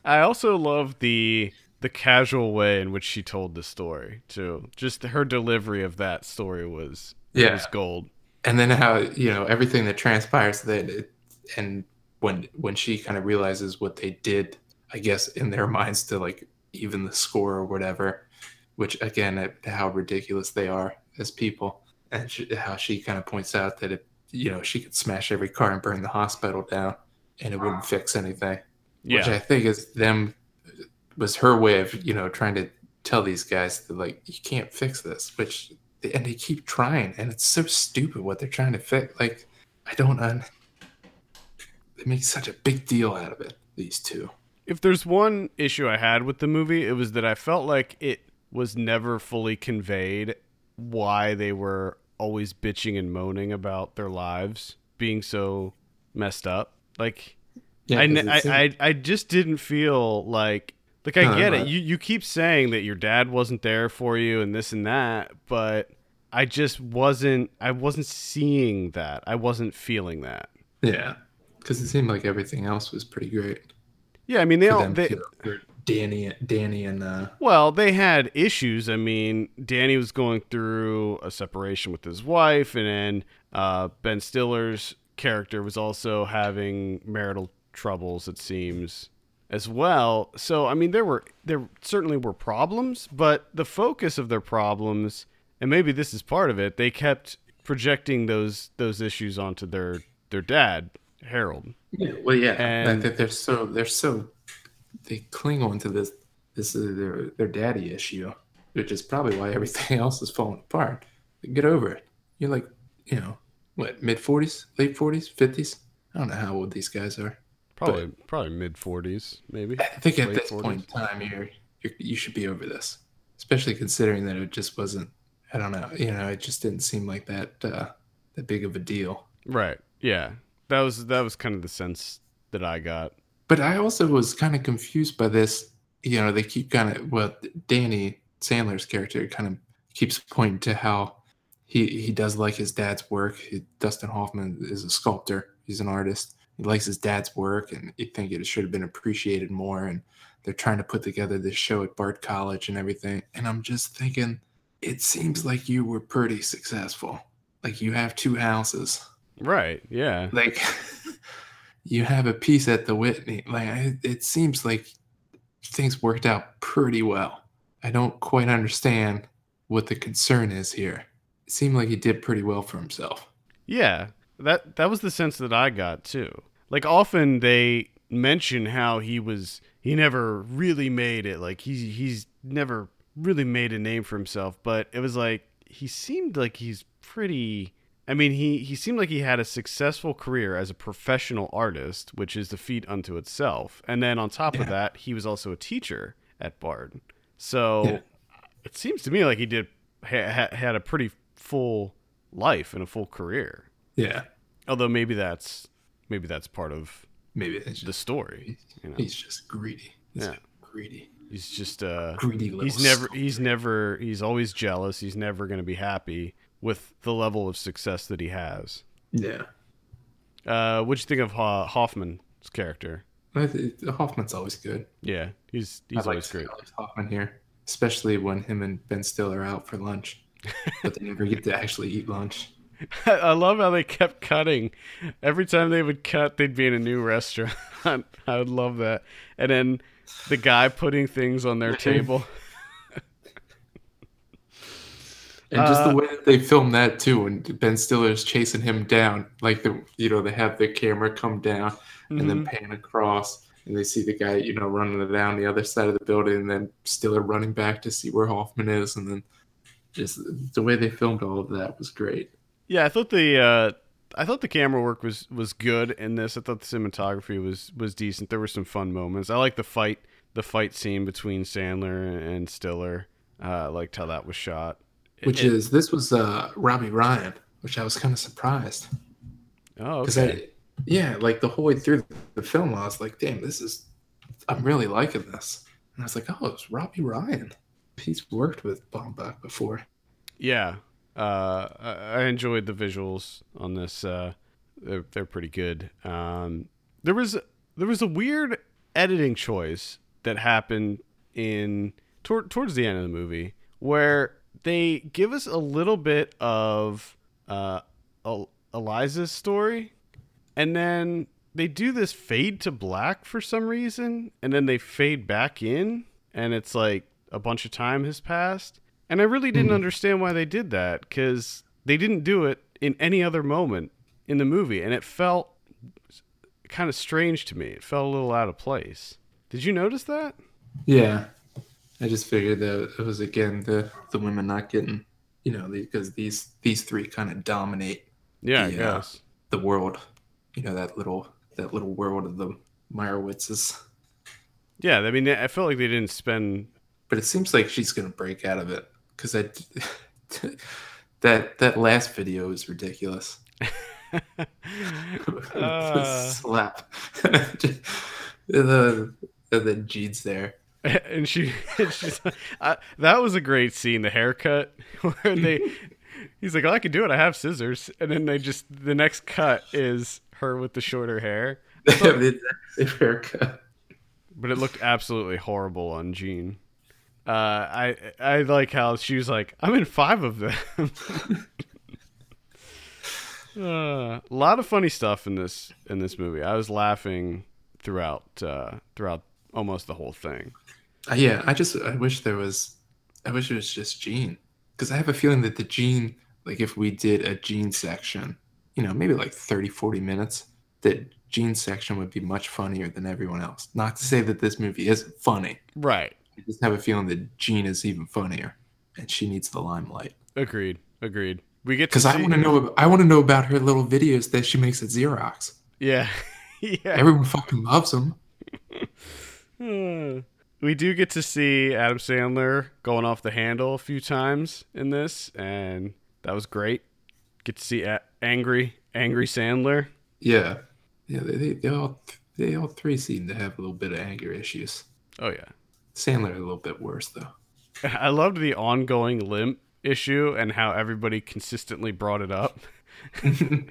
I also love the casual way in which she told the story, too. Just her delivery of that story was gold. And then how, you know, everything that transpires, and when she kind of realizes what they did, I guess, in their minds to like even the score or whatever, which again, how ridiculous they are as people, and how she kind of points out that, it, you know, she could smash every car and burn the hospital down and it wouldn't fix anything, which I think was her way of, you know, trying to tell these guys that like, you can't fix this, and they keep trying, and it's so stupid what they're trying to fix. Like, they make such a big deal out of it, these two. If there's one issue I had with the movie, it was that I felt like it was never fully conveyed why they were always bitching and moaning about their lives being so messed up. Like, I just didn't feel like I get it. You keep saying that your dad wasn't there for you and this and that, but I wasn't seeing that. I wasn't feeling that. Yeah, because it seemed like everything else was pretty great. Yeah, I mean, Danny and well, they had issues. I mean, Danny was going through a separation with his wife, and then Ben Stiller's character was also having marital troubles, it seems, as well. So, I mean, there certainly were problems, but the focus of their problems, and maybe this is part of it, they kept projecting those issues onto their dad, Harold. Yeah, well, yeah, and they're so they cling on to this is their daddy issue, which is probably why everything else is falling apart. Get over it. You're like, you know, what, mid-40s, late 40s, 50s? I don't know how old these guys are. Probably mid-40s, maybe. I think at this point in time, you should be over this, especially considering that it just wasn't, I don't know, you know, it just didn't seem like that big of a deal. Right, yeah. That was kind of the sense that I got. But I also was kind of confused by this. You know, they keep kind of, well, Danny Sandler's character kind of keeps pointing to how he does like his dad's work. Dustin Hoffman is a sculptor. He's an artist. He likes his dad's work, and you think it should have been appreciated more. And they're trying to put together this show at Bard College and everything. And I'm just thinking, it seems like you were pretty successful. Like, you have two houses. Right, yeah. Like, you have a piece at the Whitney. Like, it seems like things worked out pretty well. I don't quite understand what the concern is here. It seemed like he did pretty well for himself. Yeah, that was the sense that I got too. Like, often they mention how he never really made it. Like, he's never really made a name for himself, but it was like, he seemed like he's pretty, I mean, he seemed like he had a successful career as a professional artist, which is the feat unto itself. And then on top of that, he was also a teacher at Bard. So it seems to me like he did had a pretty full life and a full career. Yeah. Although maybe that's part of the story. You know? He's just greedy. He's just greedy. He's always jealous. He's never going to be happy with the level of success that he has. Yeah. What'd you think of Hoffman's character? Hoffman's always good. Yeah, he's always great. I like Hoffman here, especially when him and Ben Stiller are out for lunch, but they never get to actually eat lunch. I love how they kept cutting. Every time they would cut, they'd be in a new restaurant. I would love that. And then the guy putting things on their table. And just the way that they film that too, when Ben Stiller is chasing him down, like they have the camera come down and then pan across, and they see the guy, you know, running down the other side of the building, and then Stiller running back to see where Hoffman is, and then just the way they filmed all of that was great. Yeah, I thought the camera work was good in this. I thought the cinematography was decent. There were some fun moments. I liked the fight scene between Sandler and Stiller. I liked how that was shot. This was Robbie Ryan, which I was kind of surprised. Oh, okay. Like the whole way through the film, I was like, damn, I'm really liking this. And I was like, oh, it's Robbie Ryan. He's worked with Baumbach before. Yeah. I enjoyed the visuals on this. They're pretty good. There was a weird editing choice that happened towards the end of the movie where they give us a little bit of Eliza's story, and then they do this fade to black for some reason, and then they fade back in, and it's like a bunch of time has passed. And I really didn't understand why they did that, because they didn't do it in any other moment in the movie, and it felt kind of strange to me. It felt a little out of place. Did you notice that? Yeah. I just figured that it was, again, the women not getting, you know, because these three kind of dominate the world, you know, that little world of the Meyerowitzes. Yeah, I mean, I felt like they didn't spend... But it seems like she's going to break out of it, because that last video is ridiculous. Slap. Just, the Jeed's there. And she's like, that was a great scene, the haircut, where he's like, oh, I can do it, I have scissors. And then the next cut is her with the shorter hair. They have the exact haircut. But it looked absolutely horrible on Jean. I like how she was like, I'm in 5 of them. A lot of funny stuff in this movie. I was laughing throughout almost the whole thing. Yeah, I wish it was just Gene, because I have a feeling that the Gene, like if we did a Gene section, you know, maybe like 30-40 minutes, that Gene section would be much funnier than everyone else. Not to say that this movie isn't funny, right? I just have a feeling that Gene is even funnier, and she needs the limelight. Agreed. We get because I want to know about her little videos that she makes at Xerox. Yeah, yeah. Everyone fucking loves them. We do get to see Adam Sandler going off the handle a few times in this, and that was great. Get to see angry Sandler. Yeah, yeah. They all three seem to have a little bit of anger issues. Oh yeah. Sandler a little bit worse though. I loved the ongoing limp issue and how everybody consistently brought it up. And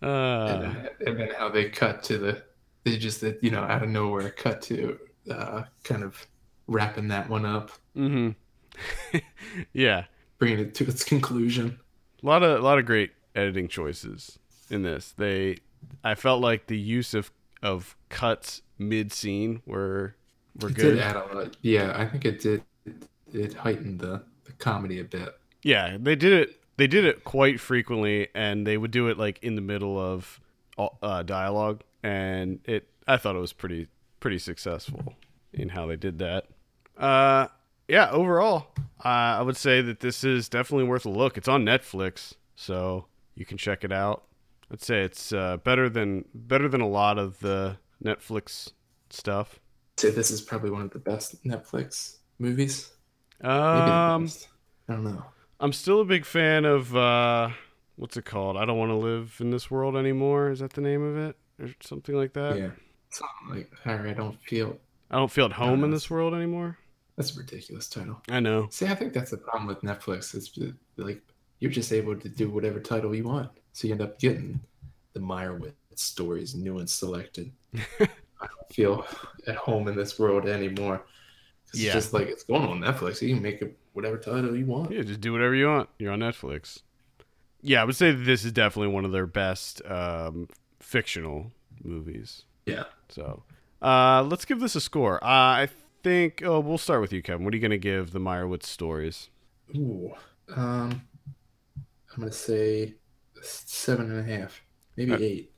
then how they cut to out of nowhere cut to kind of wrapping that one up. Mm-hmm. Yeah, bringing it to its conclusion. A lot of great editing choices in this. I felt like the use of cuts mid scene were good. It did add a lot. Yeah, I think it did. It heightened the comedy a bit. Yeah, they did it quite frequently, and they would do it like in the middle of dialogue, and I thought it was pretty successful in how they did that. Yeah, overall, I would say that this is definitely worth a look. It's on Netflix, so you can check it out. I'd say it's better than a lot of the Netflix stuff. I'd say this is probably one of the best Netflix movies. I don't know. I'm still a big fan of what's it called? I Don't Want to Live in This World Anymore. Is that the name of it, or something like that? Yeah, something like that. I don't feel at home in this world anymore. That's a ridiculous title. I know. See, I think that's the problem with Netflix. It's like you're just able to do whatever title you want, so you end up getting the Meyerowitz stories, new and selected. I don't feel at home in this world anymore. It's just like it's going on Netflix. You can make it whatever title you want. Yeah, just do whatever you want. You're on Netflix. Yeah, I would say that this is definitely one of their best fictional movies. Yeah. So let's give this a score. I think we'll start with you, Kevin. What are you going to give the Meyerowitz stories? Ooh, I'm going to say 7.5, maybe 8.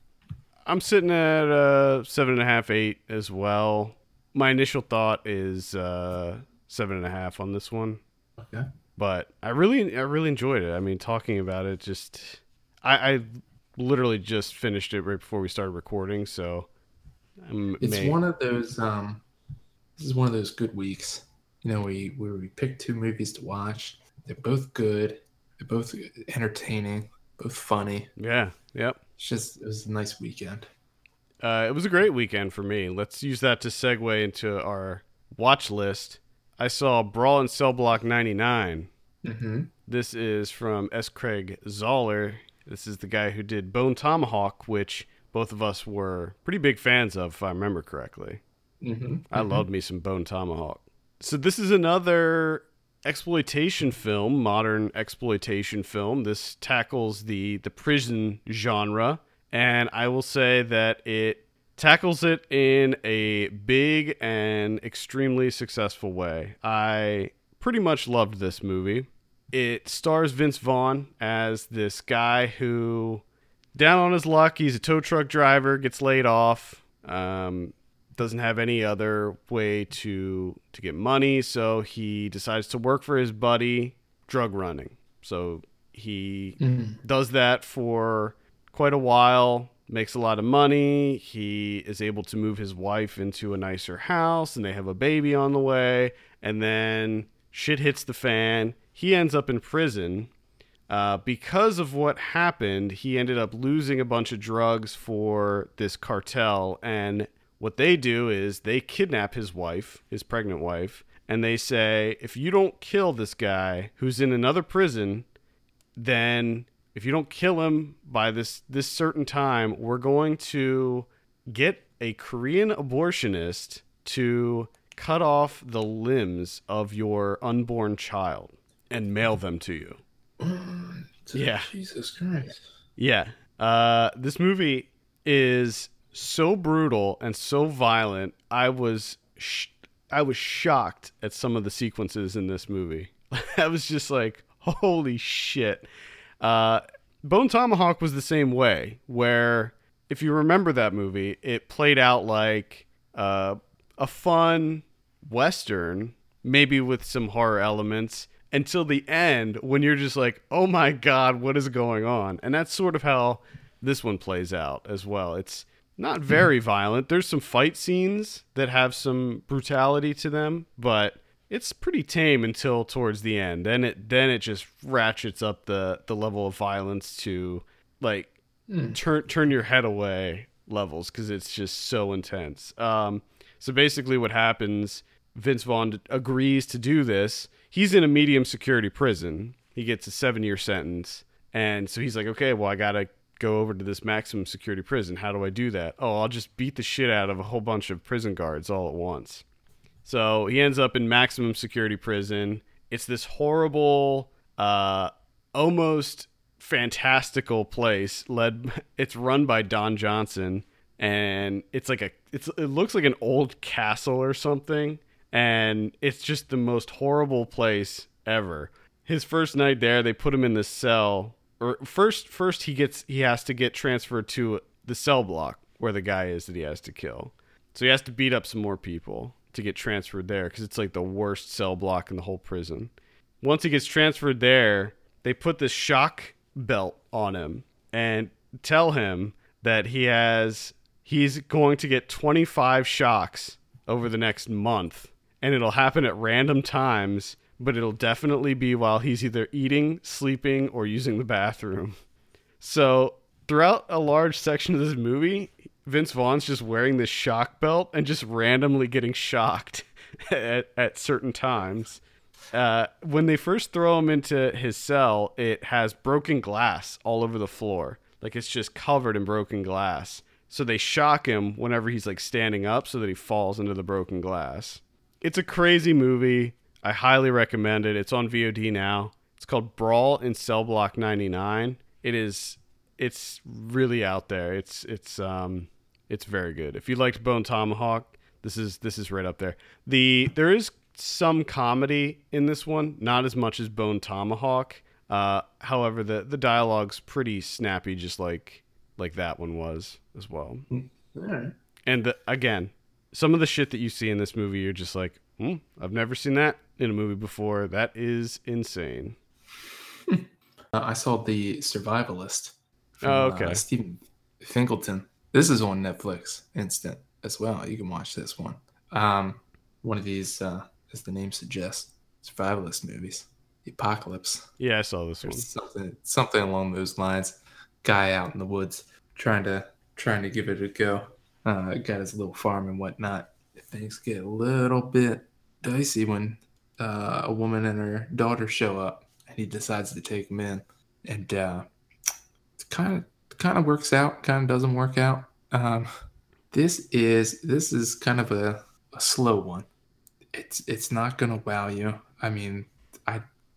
I'm sitting at 7.5, 8 as well. My initial thought is 7.5 on this one. Okay. But I really enjoyed it. I mean, talking about it, just I literally just finished it right before we started recording, so this is one of those good weeks. You know, we picked two movies to watch. They're both good. They're both entertaining. Both funny. Yeah. Yep. It was a nice weekend. It was a great weekend for me. Let's use that to segue into our watch list. I saw Brawl in Cell Block 99. Mm-hmm. This is from S. Craig Zoller. This is the guy who did Bone Tomahawk, which both of us were pretty big fans of, if I remember correctly. Mm-hmm. I loved me some Bone Tomahawk. So this is another exploitation film, modern exploitation film. This tackles the prison genre. And I will say that it tackles it in a big and extremely successful way. I pretty much loved this movie. It stars Vince Vaughn as this guy who, down on his luck, he's a tow truck driver, gets laid off, doesn't have any other way to get money, so he decides to work for his buddy, drug running. So he does that for quite a while, makes a lot of money. He is able to move his wife into a nicer house, and they have a baby on the way, and then shit hits the fan. He ends up in prison. Because of what happened, he ended up losing a bunch of drugs for this cartel, and what they do is they kidnap his wife, his pregnant wife, and they say, if you don't kill this guy who's in another prison, then if you don't kill him by this certain time, we're going to get a Korean abortionist to cut off the limbs of your unborn child and mail them to you. Yeah. Jesus Christ. Yeah. This movie is so brutal and so violent. I was shocked at some of the sequences in this movie. I was just like, holy shit. Bone Tomahawk was the same way, where if you remember that movie, it played out like a fun Western, maybe with some horror elements, until the end when you're just like, oh my God, what is going on? And that's sort of how this one plays out as well. It's not very violent. There's some fight scenes that have some brutality to them, but it's pretty tame until towards the end. Then it just ratchets up the level of violence to like turn your head away levels, because it's just so intense. So basically what happens, Vince Vaughn agrees to do this. He's in a medium security prison. He gets a 7-year sentence. And so he's like, okay, well, I got to go over to this maximum security prison. How do I do that? Oh, I'll just beat the shit out of a whole bunch of prison guards all at once. So he ends up in maximum security prison. It's this horrible, almost fantastical place it's run by Don Johnson. And it's like it looks like an old castle or something. And it's just the most horrible place ever. His first night there, they put him in this cell. Or first he has to get transferred to the cell block where the guy is that he has to kill. So he has to beat up some more people to get transferred there, because it's like the worst cell block in the whole prison. Once he gets transferred there, they put this shock belt on him and tell him that he's going to get 25 shocks over the next month, and it'll happen at random times, but it'll definitely be while he's either eating, sleeping, or using the bathroom. So throughout a large section of this movie, Vince Vaughn's just wearing this shock belt and just randomly getting shocked at certain times. When they first throw him into his cell, it has broken glass all over the floor. Like, it's just covered in broken glass. So they shock him whenever he's like standing up so that he falls into the broken glass. It's a crazy movie. I highly recommend it. It's on VOD now. It's called Brawl in Cell Block 99. It's really out there. It's very good. If you liked Bone Tomahawk, this is right up there. There is some comedy in this one, not as much as Bone Tomahawk. However, the dialogue's pretty snappy, just like that one was as well. Right. And again, some of the shit that you see in this movie, you're just like, I've never seen that in a movie before. That is insane. I saw The Survivalist from Stephen Fingleton. This is on Netflix Instant as well. You can watch this one. One of these, as the name suggests, survivalist movies. The Apocalypse. Yeah, I saw this one. Something along those lines. Guy out in the woods trying to give it a go. Got his little farm and whatnot. Things get a little bit dicey when a woman and her daughter show up, and he decides to take them in. And it kind of works out, kind of doesn't work out. This is kind of a slow one. It's not gonna wow you. I mean,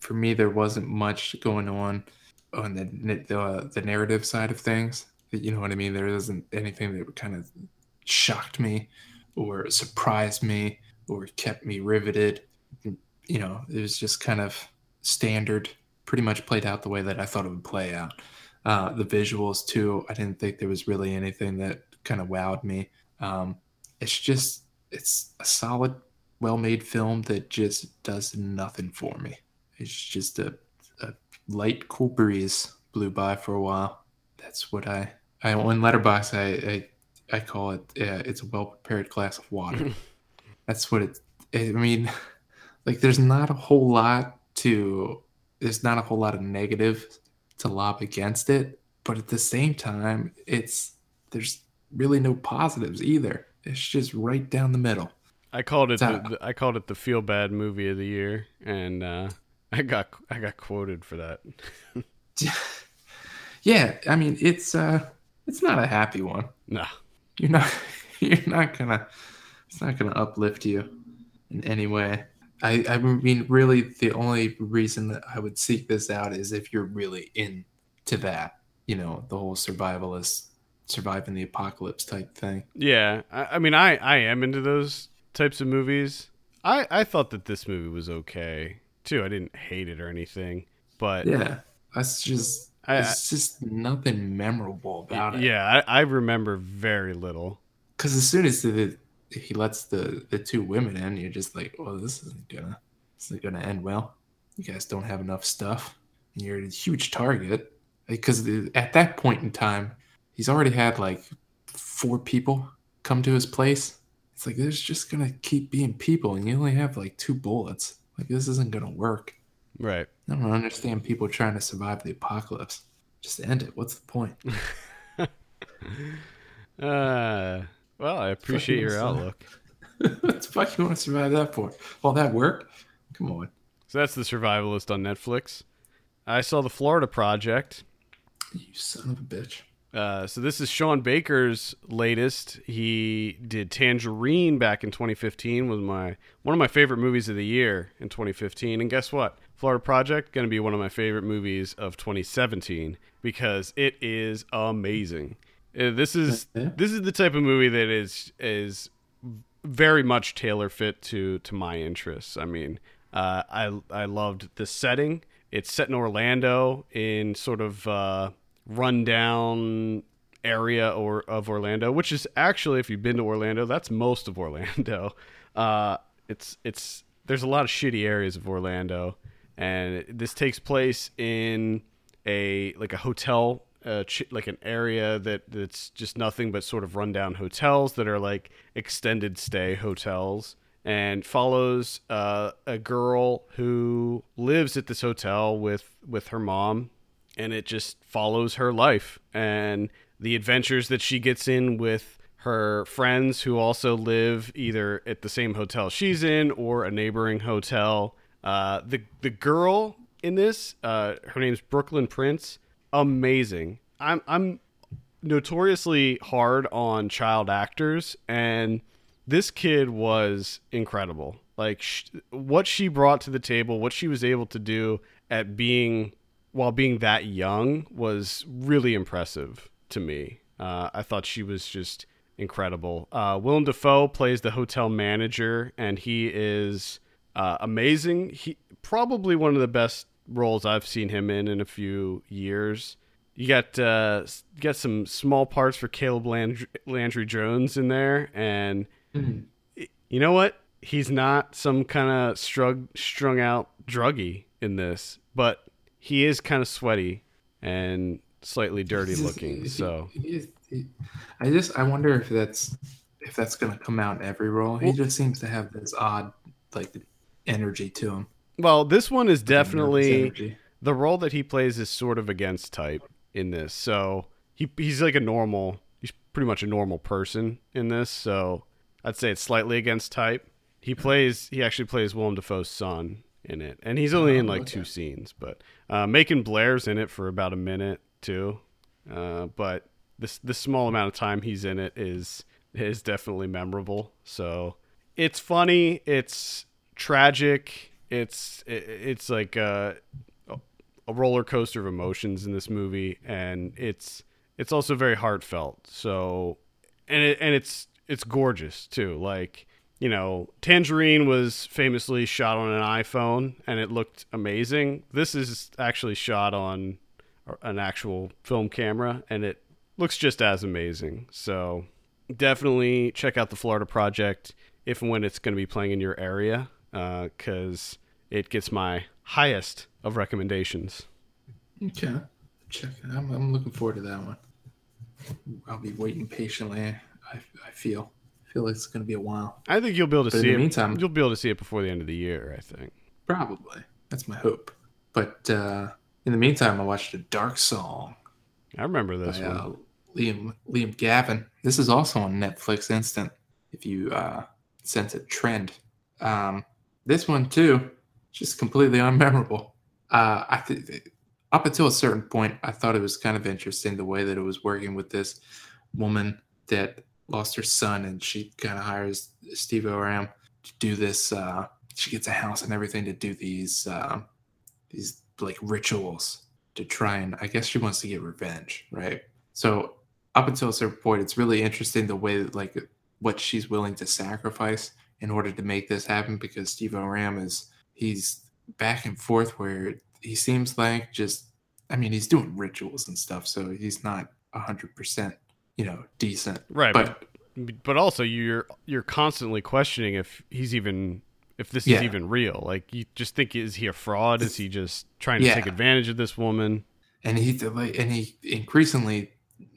for me there wasn't much going on the narrative side of things. You know what I mean? There isn't anything that kind of shocked me or surprised me or kept me riveted. You know, it was just kind of standard, pretty much played out the way that I thought it would play out. The visuals too, I didn't think there was really anything that kind of wowed me. It's a solid, well-made film that just does nothing for me. It's just a light, cool breeze blew by for a while. That's what I on Letterboxd, I call it, it's a well-prepared glass of water. That's what it, I mean, like, there's not a whole lot of negative to lob against it, but at the same time, there's really no positives either. It's just right down the middle. I called it the feel-bad movie of the year, and I got quoted for that. Yeah, I mean, it's not a happy one. No. It's not gonna uplift you in any way. I mean, really, the only reason that I would seek this out is if you're really into that, you know, the whole survivalist, surviving the apocalypse type thing. Yeah, I mean, I am into those types of movies. I thought that this movie was okay, too. I didn't hate it or anything, but... Yeah, that's just... it's just nothing memorable about it. Yeah, I remember very little. Because as soon as he lets the two women in, you're just like, oh, this isn't gonna end well. You guys don't have enough stuff. And you're a huge target. Because at that point in time, he's already had like 4 people come to his place. It's like, there's just gonna keep being people, and you only have like 2 bullets. Like, this isn't gonna work. Right. I don't understand people trying to survive the apocalypse. Just end it. What's the point? Well, I appreciate your outlook. What the fuck you want to survive that for? All that work? Come on. So that's The Survivalist on Netflix. I saw The Florida Project. You son of a bitch. So this is Sean Baker's latest. He did Tangerine back in 2015, was one of my favorite movies of the year in 2015. And guess what? Florida Project going to be one of my favorite movies of 2017 because it is amazing. This is the type of movie that is very much tailor fit to my interests. I mean, I loved the setting. It's set in Orlando in sort of rundown area of Orlando, which is actually, if you've been to Orlando, that's most of Orlando. It's there's a lot of shitty areas of Orlando, and this takes place in a hotel, like an area that's just nothing but sort of rundown hotels that are like extended stay hotels, and follows a girl who lives at this hotel with her mom. And it just follows her life and the adventures that she gets in with her friends who also live either at the same hotel she's in or a neighboring hotel. The girl in this, her name's Brooklyn Prince. Amazing. I'm notoriously hard on child actors, and this kid was incredible. Like what she brought to the table, what she was able to do while being that young was really impressive to me. I thought she was just incredible. Willem Dafoe plays the hotel manager, and he is amazing. He probably one of the best roles I've seen him in a few years. You got some small parts for Caleb Landry Jones in there, and you know what? He's not some kind of strung out druggie in this, but he is kind of sweaty and slightly dirty looking. So I wonder if that's going to come out in every role. He just seems to have this odd like energy to him. Well, this one is definitely the role that he plays is sort of against type in this. So he's like he's pretty much a normal person in this. So I'd say it's slightly against type. He actually plays Willem Dafoe's son in it, and he's only in like 2 scenes, but Macon Blair's in it for about a minute too, but this small amount of time he's in it is definitely memorable. So it's funny, it's tragic, it's like a roller coaster of emotions in this movie, and it's also very heartfelt. So and it's gorgeous too. Like, you know, Tangerine was famously shot on an iPhone, and it looked amazing. This is actually shot on an actual film camera, and it looks just as amazing. So definitely check out The Florida Project if and when it's going to be playing in your area, because it gets my highest of recommendations. Okay. Check it. I'm looking forward to that one. I'll be waiting patiently, I feel. I feel like it's going to be a while. I think you'll be able to see it. In the meantime, you'll be able to see it before the end of the year, I think. Probably. That's my hope. But in the meantime, I watched A Dark Song. I remember this by, one. Liam Gavin. This is also on Netflix Instant, if you sense a trend. This one, too, just completely unmemorable. Up until a certain point, I thought it was kind of interesting the way that it was working with this woman that lost her son, and she kind of hires Steve Oram to do this she gets a house and everything to do these like rituals to try and, I guess she wants to get revenge, right? So up until a certain point, it's really interesting the way that, like, what she's willing to sacrifice in order to make this happen, because Steve Oram he's back and forth where he seems like he's doing rituals and stuff, so he's not 100%, decent. Right. But also you're constantly questioning if he's even, if this is even real. Like, you just think, is he a fraud? Is he just trying to take advantage of this woman? And he increasingly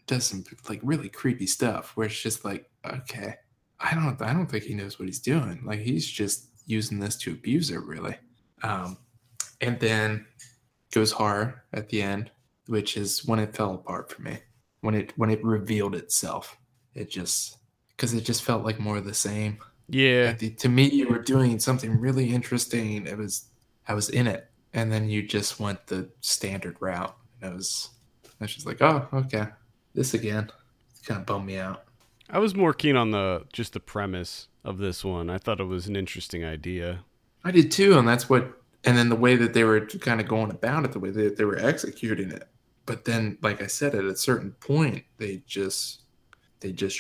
does some like really creepy stuff where it's just like, okay, I don't think he knows what he's doing. Like, he's just using this to abuse her, really. And then goes horror at the end, which is when it fell apart for me. When it revealed itself, it just felt like more of the same. Yeah. To me, you were doing something really interesting. I was in it, and then you just went the standard route. And I was just like, oh, okay, this again. It kind of bummed me out. I was more keen on the premise of this one. I thought it was an interesting idea. I did too, and that's what. And then the way that they were kind of going about it, the way that they were executing it. But then, like I said, at a certain point, they just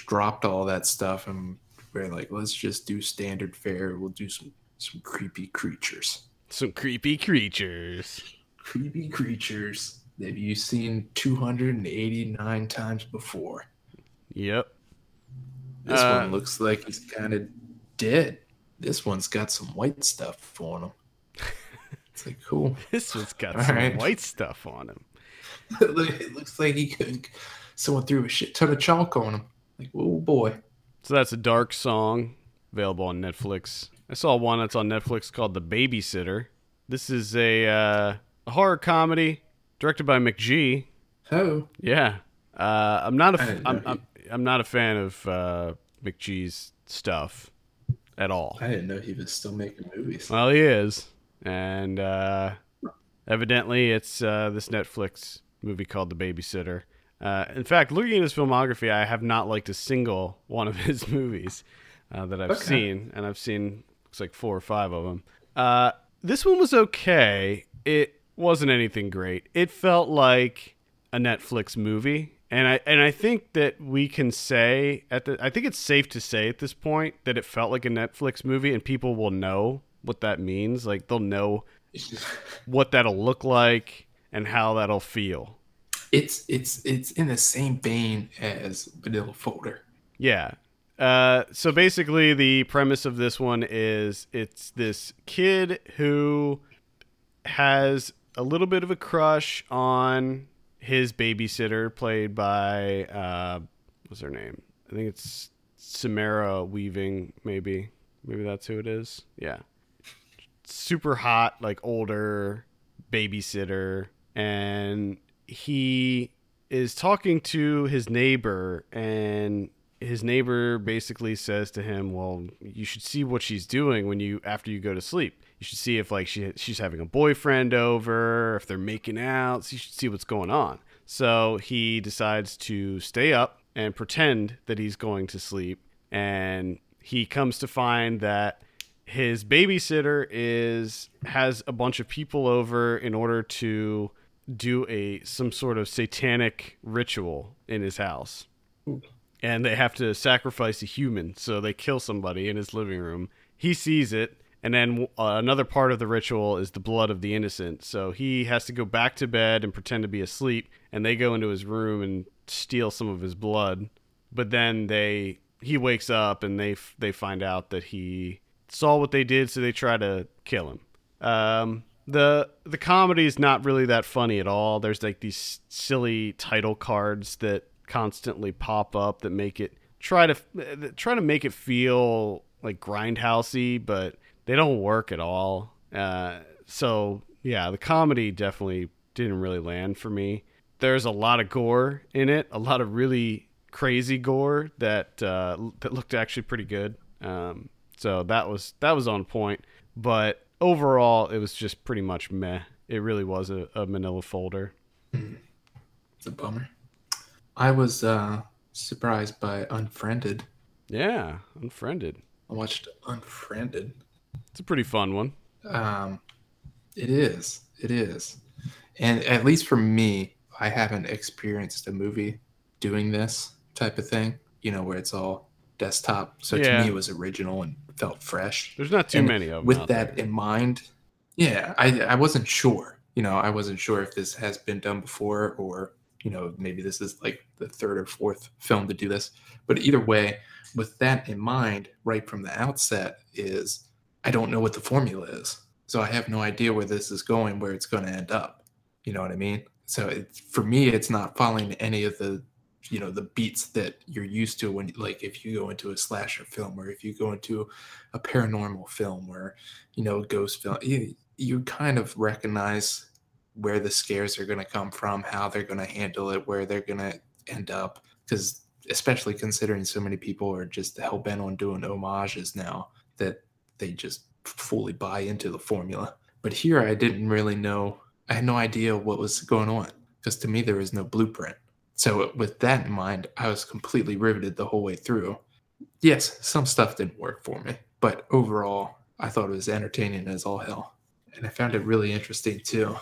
dropped all that stuff, and we're like, let's just do standard fare. We'll do some creepy creatures. Some creepy creatures. Creepy creatures that you've seen 289 times before. Yep. This one looks like he's kind of dead. This one's got some white stuff on him. It's like, cool. This one's got white stuff on him. It looks like someone threw a shit ton of chalk on him. Like, oh boy. So that's a dark song, available on Netflix. I saw one that's on Netflix called The Babysitter. This is a horror comedy directed by McGee. Oh. Yeah. I'm not a fan of McGee's stuff at all. I didn't know he was still making movies. Well, he is. And evidently it's this Netflix movie called The Babysitter. In fact, looking at his filmography, I have not liked a single one of his movies that I've seen. And I've seen, looks like 4 or 5 of them. This one was okay. It wasn't anything great. It felt like a Netflix movie. And I think that we can say I think it's safe to say at this point that it felt like a Netflix movie, and people will know what that means. Like, they'll know what that'll look like and how that'll feel. It's in the same vein as Vanilla Folder. Yeah. So basically the premise of this one is it's this kid who has a little bit of a crush on his babysitter, played by what's her name? I think it's Samara Weaving, maybe. Maybe that's who it is. Yeah. Super hot, like, older babysitter, and he is talking to his neighbor, and his neighbor basically says to him, well, you should see what she's doing after you go to sleep. You should see if, like, she's having a boyfriend over, if they're making out. So you should see what's going on. So he decides to stay up and pretend that he's going to sleep, and he comes to find that his babysitter has a bunch of people over in order to do some sort of satanic ritual in his house. Ooh. And they have to sacrifice a human, so they kill somebody in his living room. He sees it, and then another part of the ritual is the blood of the innocent. So he has to go back to bed and pretend to be asleep, and they go into his room and steal some of his blood. But then he wakes up, and they find out that he saw what they did, so they try to kill him. The comedy is not really that funny at all. There's like these silly title cards that constantly pop up that make it try to make it feel like grindhousey, but they don't work at all. So yeah, the comedy definitely didn't really land for me. There's a lot of gore in it, a lot of really crazy gore that looked actually pretty good. So that was on point, but overall it was just pretty much meh. It really was a Manila Folder. It's a bummer. I was surprised by Unfriended. Yeah, Unfriended. I watched Unfriended. It's a pretty fun one. It is. It is. And at least for me, I haven't experienced a movie doing this type of thing, you know, where it's all desktop. So to me, it was original and felt fresh. There's not too many of them. With that in mind, I wasn't sure. You know, I wasn't sure if this has been done before or, you know, maybe this is like the third or fourth film to do this. But either way, with that in mind, right from the outset is I don't know what the formula is. So I have no idea where this is going, where it's going to end up. You know what I mean? So for me, it's not following any of the, you know, the beats that you're used to when, like, if you go into a slasher film or if you go into a paranormal film or, you know, ghost film, you kind of recognize where the scares are going to come from, how they're going to handle it, where they're going to end up. Because especially considering so many people are just hell bent on doing homages now that they just fully buy into the formula. But here I didn't really know. I had no idea what was going on because to me there was no blueprint. So with that in mind, I was completely riveted the whole way through. Yes, some stuff didn't work for me, but overall I thought it was entertaining as all hell. And I found it really interesting too.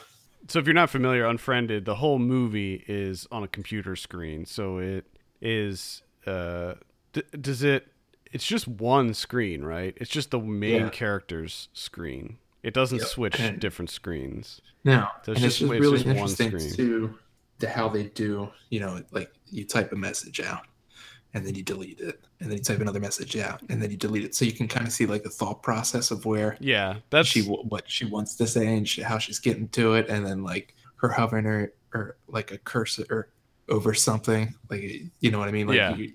So if you're not familiar, Unfriended, the whole movie is on a computer screen. So it is, it's just one screen, right? It's just the main character's screen. It doesn't switch different screens. No. So it's just really interesting one screen. To how they do, you know, like you type a message out and then you delete it and then you type another message out and then you delete it. So you can kind of see like the thought process of where what she wants to say and how she's getting to it. And then like her hovering or like a cursor over something, like, you know what I mean? Like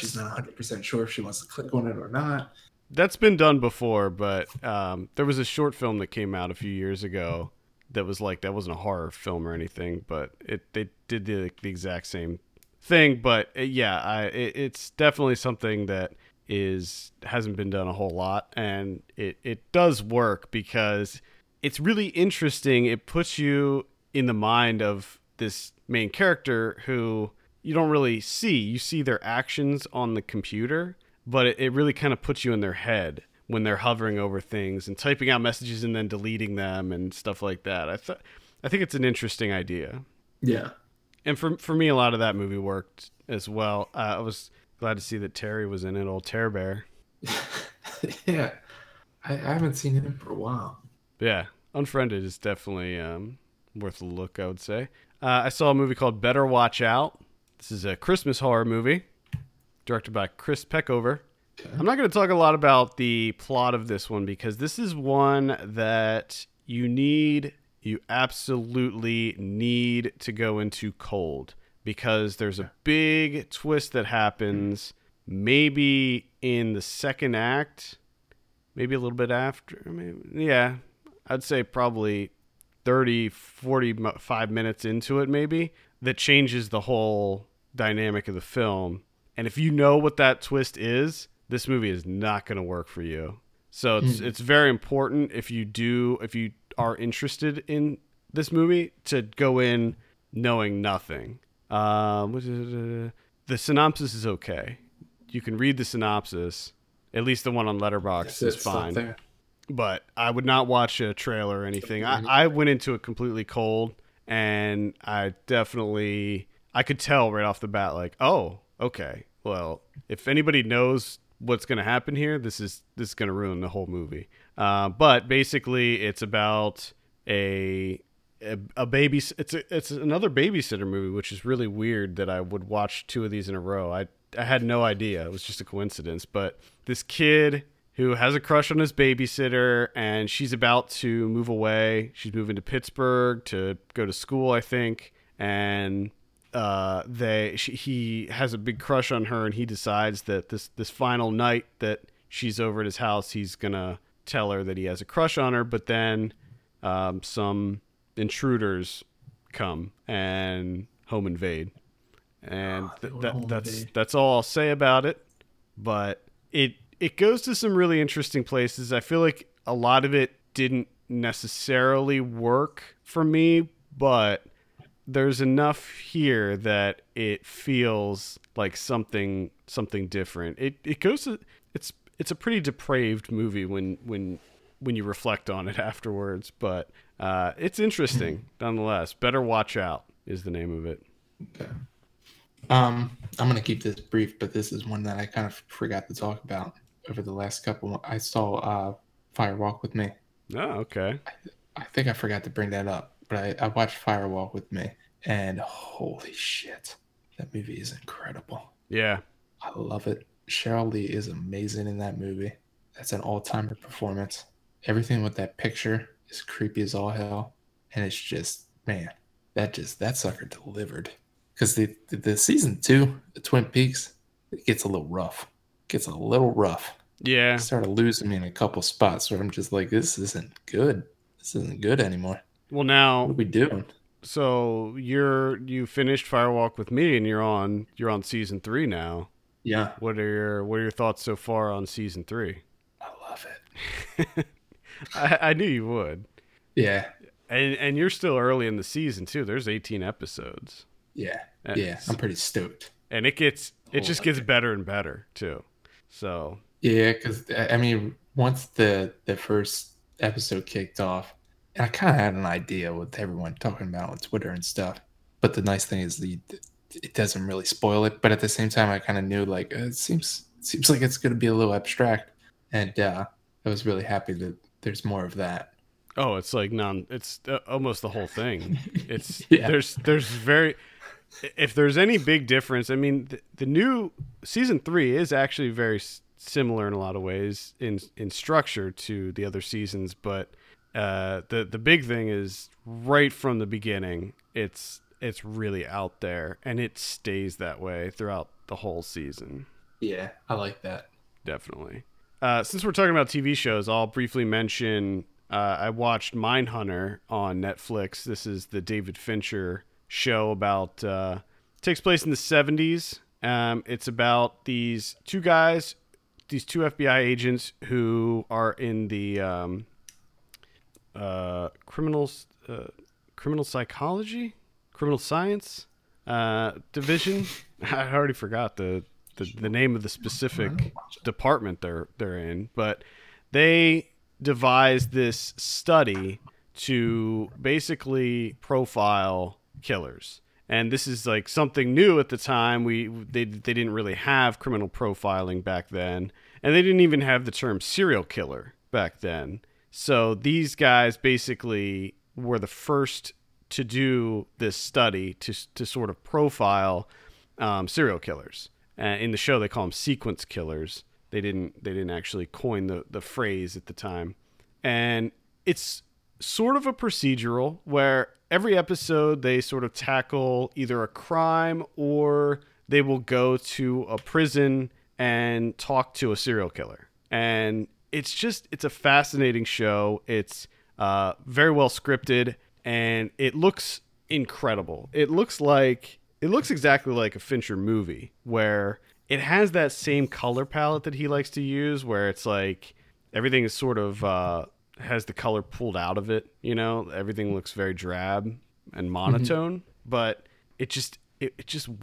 she's not 100% sure if she wants to click on it or not. That's been done before, but there was a short film that came out a few years ago that was like, that wasn't a horror film or anything, but they did the exact same thing. But it's definitely something that hasn't been done a whole lot, and it does work because it's really interesting. It puts you in the mind of this main character who you don't really see. You see their actions on the computer, but it really kind of puts you in their head when they're hovering over things and typing out messages and then deleting them and stuff like that. I think it's an interesting idea. Yeah. And for me, a lot of that movie worked as well. I was glad to see that Terry was in it, old Terror Bear. Yeah. I haven't seen him for a while. Yeah. Unfriended is definitely worth a look, I would say. I saw a movie called Better Watch Out. This is a Christmas horror movie directed by Chris Peckover. Okay. I'm not going to talk a lot about the plot of this one because this is one that you absolutely need to go into cold because there's a big twist that happens maybe in the second act, maybe a little bit after. I'd say probably 30, 45 minutes into it maybe that changes the whole dynamic of the film. And if you know what that twist is, this movie is not going to work for you. So it's very important if you are interested in this movie, to go in knowing nothing. The synopsis is okay. You can read the synopsis. At least the one on Letterboxd is fine. But I would not watch a trailer or anything. I went into it completely cold, and I could tell right off the bat, like, oh, okay, well, if anybody knows what's going to happen here, this is going to ruin the whole movie. But basically, it's about a baby. It's another babysitter movie, which is really weird that I would watch two of these in a row. I had no idea. It was just a coincidence. But this kid who has a crush on his babysitter, and she's about to move away. She's moving to Pittsburgh to go to school, I think, and he has a big crush on her, and he decides that this final night that she's over at his house, he's gonna tell her that he has a crush on her. But then some intruders come and home invade, and that's all I'll say about it. But it goes to some really interesting places. I feel like a lot of it didn't necessarily work for me, but there's enough here that it feels like something different. It goes to, it's it's a pretty depraved movie when you reflect on it afterwards, but it's interesting nonetheless. Better Watch Out is the name of it. Okay. I'm going to keep this brief, but this is one that I kind of forgot to talk about over the last couple. I saw Fire Walk with Me. Oh, okay. I think I forgot to bring that up, but I watched Fire Walk with Me, and holy shit, that movie is incredible. Yeah. I love it. Cheryl Lee is amazing in that movie. That's an all-timer performance. Everything with that picture is creepy as all hell, and it's just, man, that sucker delivered. Because the season 2, the Twin Peaks, it gets a little rough. Yeah. It started losing me in a couple spots where I'm just like, this isn't good. This isn't good anymore. Well, now what are we doing? So you finished Fire Walk with Me, and you're on season 3 now. Yeah. What are your thoughts so far on season 3? I love it. I knew you would. Yeah. And you're still early in the season too. There's 18 episodes. Yeah, yeah, I'm pretty stoked. And it just gets better and better too. So yeah, because I mean, once the first episode kicked off, and I kind of had an idea what everyone talking about on Twitter and stuff. But the nice thing is it doesn't really spoil it. But at the same time, I kind of knew like it seems like it's going to be a little abstract, and I was really happy that there's more of that. Oh, it's like it's almost the whole thing. It's yeah. There's very. If there's any big difference, I mean, the new season 3 is actually very similar in a lot of ways in structure to the other seasons, but the big thing is right from the beginning, it's really out there, and it stays that way throughout the whole season. Yeah, I like that. Definitely. Since we're talking about TV shows, I'll briefly mention I watched Mindhunter on Netflix. This is the David Fincher show about takes place in the 70s. It's about these two FBI agents who are in the criminal psychology, criminal science division. I already forgot the name of the specific department they're in, but they devised this study to basically profile killers, and this is like something new at the time. They didn't really have criminal profiling back then, and they didn't even have the term serial killer back then. So these guys basically were the first to do this study to sort of profile serial killers. In the show, they call them sequence killers. They didn't actually coin the phrase at the time. And it's sort of a procedural where every episode they sort of tackle either a crime, or they will go to a prison and talk to a serial killer. And it's a fascinating show. It's very well scripted, and it looks incredible. It looks exactly like a Fincher movie, where it has that same color palette that he likes to use, where it's like everything is sort of has the color pulled out of it. You know, everything looks very drab and monotone, mm-hmm. but it just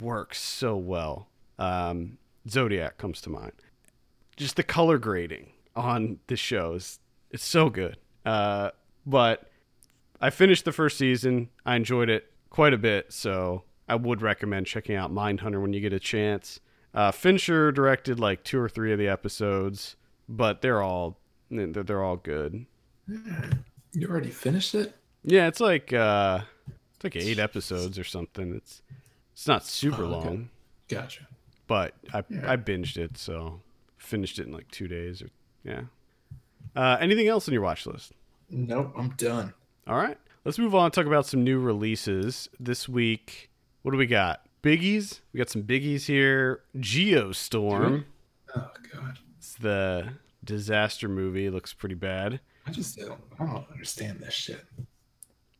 works so well. Zodiac comes to mind. Just the color grading on the show it's so good. But I finished the first season. I enjoyed it quite a bit, so I would recommend checking out Mindhunter when you get a chance. Fincher directed like 2 or 3 of the episodes, but they're all good. You already finished it? Yeah, it's like 8 episodes or something. It's not super long. Gotcha. But I binged it, so finished it in like 2 days or yeah. Anything else on your watch list? Nope, I'm done. All right, let's move on and talk about some new releases this week. What do we got? Biggies. We got some biggies here. Geostorm. Oh god. It's the disaster movie. It looks pretty bad. I don't understand this shit.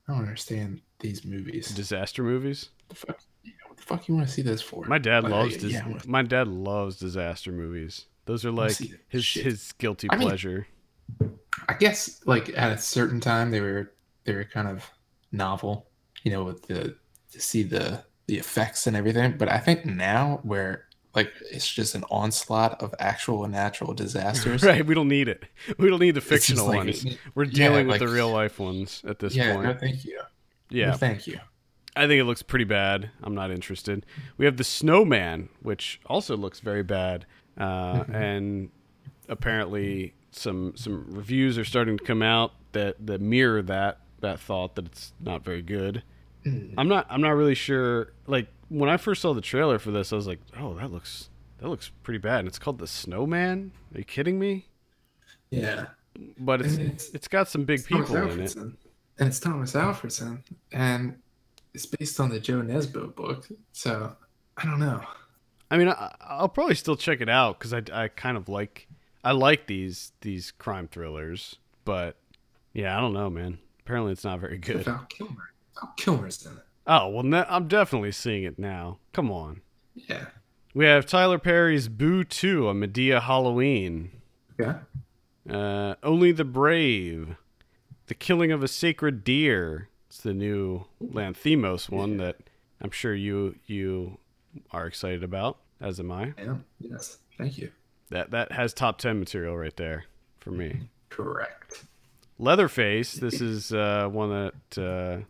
I don't understand these movies. Disaster movies? What the fuck you want to see this for? My dad loves disaster movies. Those are like his guilty pleasure. Mean, I guess like at a certain time they were kind of novel, you know, with the to see the effects and everything, but I think now where Like, it's just an onslaught of actual natural disasters. Right. We don't need it. We don't need the fictional ones. We're dealing with the real life ones at this point. No, thank you. Yeah. No, thank you. I think it looks pretty bad. I'm not interested. We have The Snowman, which also looks very bad. And apparently some reviews are starting to come out that mirror that thought that it's not very good. I'm not really sure. Like, when I first saw the trailer for this, I was like, "Oh, that looks pretty bad." And it's called The Snowman. Are you kidding me? Yeah, but it's got some big people in it, and it's Thomas Alfredson, and it's based on the Joe Nesbo book. So I don't know. I mean, I'll probably still check it out because I kind of like these crime thrillers, but yeah, I don't know, man. Apparently, it's not very good. Val Kilmer. Val Kilmer's in it. Oh, well, I'm definitely seeing it now. Come on. Yeah. We have Tyler Perry's Boo 2, a Medea Halloween. Yeah. Only the Brave. The Killing of a Sacred Deer. It's the new Lanthimos one that I'm sure you are excited about, as am I. I am. Yes. Thank you. That has top 10 material right there for me. Correct. Leatherface. This is one that...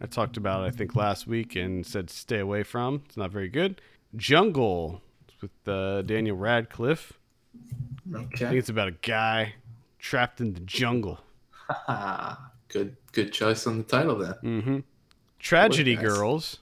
I talked about, I think, last week and said stay away from. It's not very good. Jungle with Daniel Radcliffe. Okay. I think it's about a guy trapped in the jungle. Good choice on the title there. Mm-hmm. Tragedy Girls.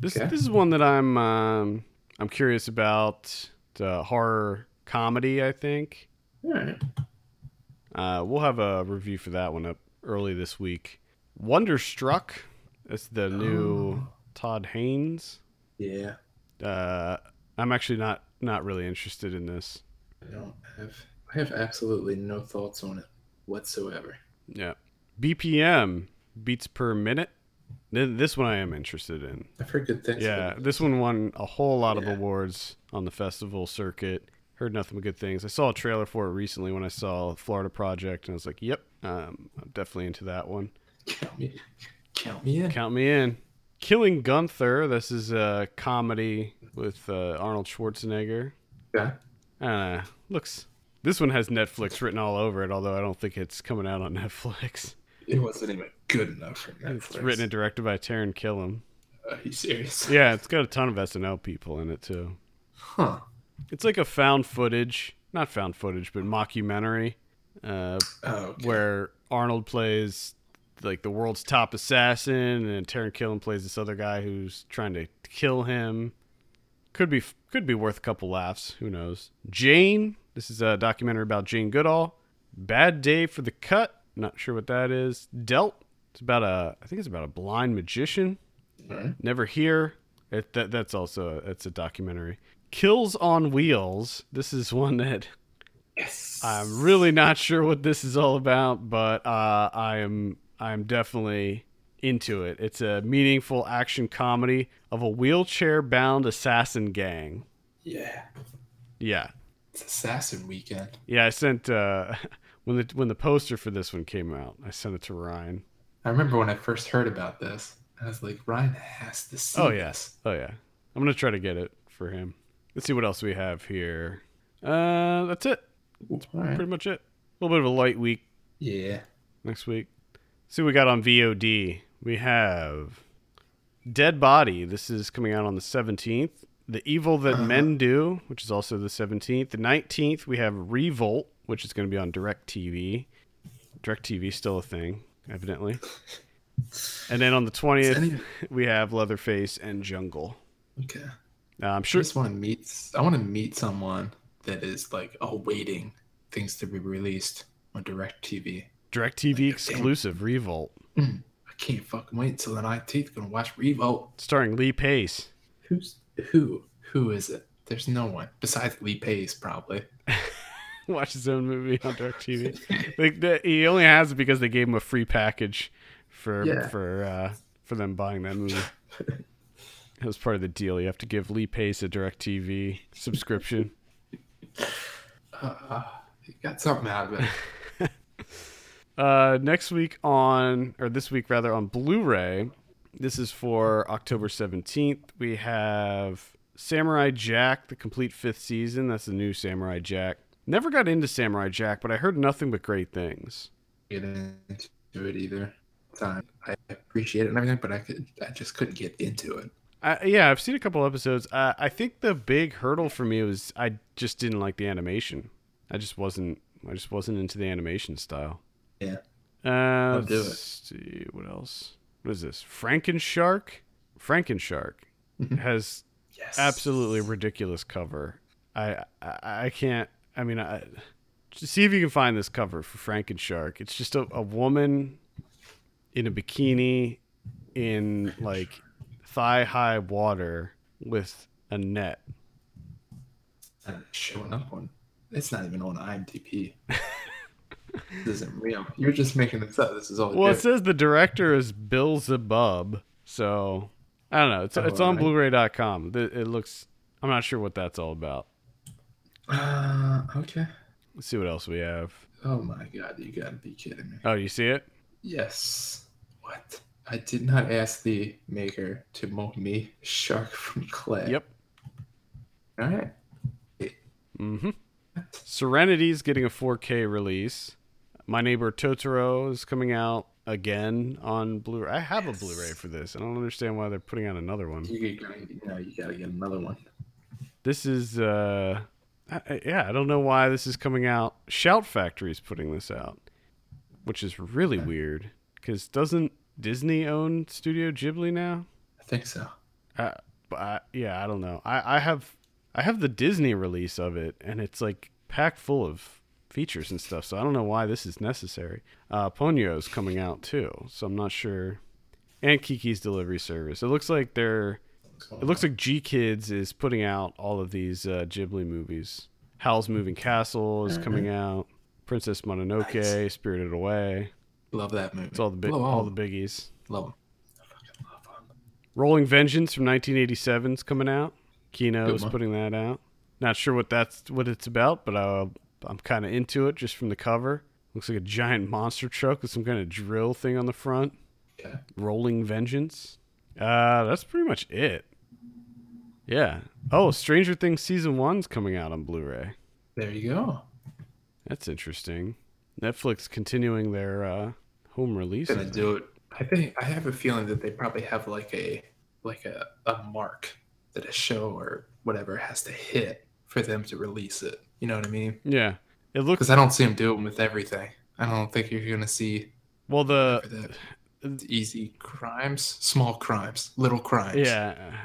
This is one that I'm curious about. It's a horror comedy, I think. All right. We'll have a review for that one up early this week. Wonderstruck. That's the new Todd Haynes. Yeah. I'm actually not really interested in this. I have absolutely no thoughts on it whatsoever. Yeah. BPM, beats per minute. This one I am interested in. I've heard good things. Yeah. This one won a whole lot of awards on the festival circuit. Heard nothing but good things. I saw a trailer for it recently when I saw Florida Project, and I was like, yep, I'm definitely into that one. Count me in. Killing Gunther. This is a comedy with Arnold Schwarzenegger. Yeah. This one has Netflix written all over it, although I don't think it's coming out on Netflix. It wasn't even good enough for Netflix. It's written and directed by Taron Killam. Are you serious? Yeah, it's got a ton of SNL people in it, too. Huh. It's like a not found footage, but mockumentary, where Arnold plays... like the world's top assassin, and Taron Killam plays this other guy who's trying to kill him. Could be worth a couple laughs. Who knows? Jane. This is a documentary about Jane Goodall. Bad Day for the Cut. Not sure what that is. Delt. It's about a blind magician. Right. Never Here. That's also a documentary. Kills on Wheels. This is one that. Yes. I'm really not sure what this is all about, but I'm definitely into it. It's a meaningful action comedy of a wheelchair-bound assassin gang. Yeah. Yeah. It's Assassin Weekend. Yeah, I sent... when the poster for this one came out, I sent it to Ryan. I remember when I first heard about this, I was like, Ryan has to see this. Oh, yeah. I'm going to try to get it for him. Let's see what else we have here. That's it. That's pretty much it. A little bit of a light week. Yeah. Next week. See what we got on VOD. We have Dead Body. This is coming out on the 17th. The Evil That Men Do, which is also the 17th. The 19th, we have Revolt, which is going to be on DirecTV. DirecTV is still a thing, evidently. And then on the 20th, we have Leatherface and Jungle. Okay. I'm sure. I want to meet someone that is like awaiting things to be released on DirecTV. DirecTV exclusive, Revolt. I can't fucking wait until the 19th. Gonna watch Revolt. Starring Lee Pace. Who is it? There's no one besides Lee Pace, probably. Watch his own movie on DirecTV. He only has it because they gave him a free package for them buying that movie. That was part of the deal. You have to give Lee Pace a DirecTV subscription. He got something out of it. This week on Blu-ray, this is for October 17th. We have Samurai Jack, the complete fifth season. That's the new Samurai Jack. Never got into Samurai Jack, but I heard nothing but great things. Get into it either time. I appreciate it and everything, but I just couldn't get into it. Yeah, I've seen a couple episodes. I think the big hurdle for me was I just didn't like the animation. I just wasn't into the animation style. Yeah. I'll do it. Let's see, what else? What is this? Frankenshark has absolutely ridiculous cover. I mean, see if you can find this cover for Frankenshark. It's just a woman in a bikini in like thigh-high water with a net. It's not showing up on. It's not even on IMDb. This isn't real. You're just making this up. This is all. Well, it says the director is Bill Zabub, so I don't know. It's on Blu-ray.com. It looks. I'm not sure what that's all about. Okay. Let's see what else we have. Oh my God! You gotta be kidding me. Oh, you see it? Yes. What? I did not ask the maker to mold me shark from clay. Yep. All right. Mm-hmm. Serenity's getting a 4K release. My Neighbor Totoro is coming out again on Blu-ray. I have a Blu-ray for this. I don't understand why they're putting out another one. You gotta get another one. This is, I don't know why this is coming out. Shout Factory's putting this out, which is really weird, because doesn't Disney own Studio Ghibli now? I think so. But I don't know. I have the Disney release of it, and it's like packed full of features and stuff, so I don't know why this is necessary. Ponyo's coming out too, so I'm not sure. And Kiki's Delivery Service. It looks like G Kids is putting out all of these Ghibli movies. Howl's Moving Castle is coming out. Princess Mononoke, nice. Spirited Away. Love that movie. It's all the biggies. Love them. I fucking love them. Rolling Vengeance from 1987 is coming out. Kino is putting that out. Not sure what it's about, but I'm kind of into it just from the cover. Looks like a giant monster truck with some kind of drill thing on the front. Yeah. Rolling Vengeance. That's pretty much it. Yeah. Oh, Stranger Things Season 1's coming out on Blu-ray. There you go. That's interesting. Netflix continuing their home release. Gonna do it. I have a feeling that they probably have like a mark that a show or whatever has to hit for them to release it. You know what I mean? Yeah. It looks. Because I don't see them do it with everything. I don't think you're gonna see. Well, the easy crimes, small crimes, little crimes. Yeah.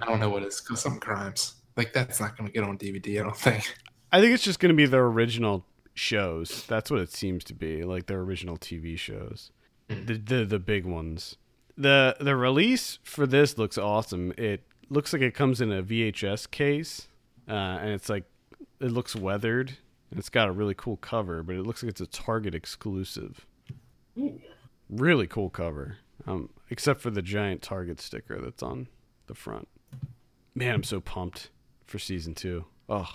I don't know what it's called. Some crimes like that's not gonna get on DVD. I don't think. I think it's just gonna be their original shows. That's what it seems to be, like their original TV shows, the big ones. The release for this looks awesome. It looks like it comes in a VHS case, and it's like it looks weathered and it's got a really cool cover, but it looks like it's a Target exclusive. Ooh. Really cool cover, except for the giant Target sticker that's on the front. Man, I'm so pumped for season 2. Oh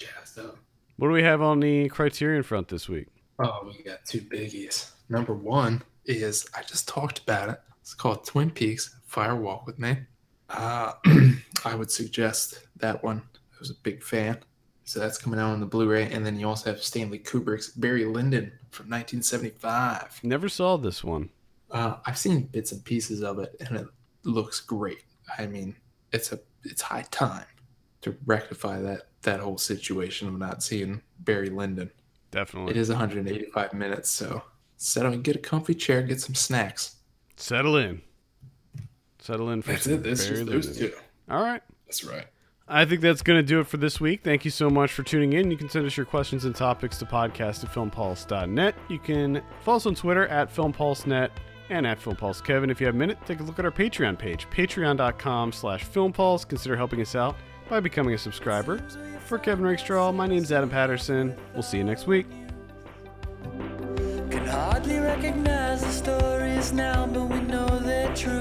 yeah, so what do we have on the Criterion front this week? Oh, we got two biggies. Number one is, I just talked about it. It's called Twin Peaks, Fire Walk With Me. I would suggest that one. I was a big fan. So that's coming out on the Blu-ray. And then you also have Stanley Kubrick's Barry Lyndon from 1975. Never saw this one. I've seen bits and pieces of it, and it looks great. I mean, it's high time to rectify that whole situation of not seeing Barry Lyndon. Definitely. It is 185 minutes, so settle and get a comfy chair, get some snacks. Settle in for some Barry Lyndon. That's it, those two. All right. That's right. I think that's going to do it for this week. Thank you so much for tuning in. You can send us your questions and topics to podcast@filmpulse.net. You can follow us on Twitter @FilmPulseNet and @FilmPulseKevin. If you have a minute, take a look at our Patreon page, patreon.com/FilmPulse. Consider helping us out by becoming a subscriber. For Kevin Rakestraw, my name's Adam Patterson. We'll see you next week. Can hardly recognize the stories now, but we know they're true.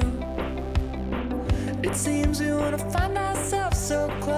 It seems we want to find ourselves so close.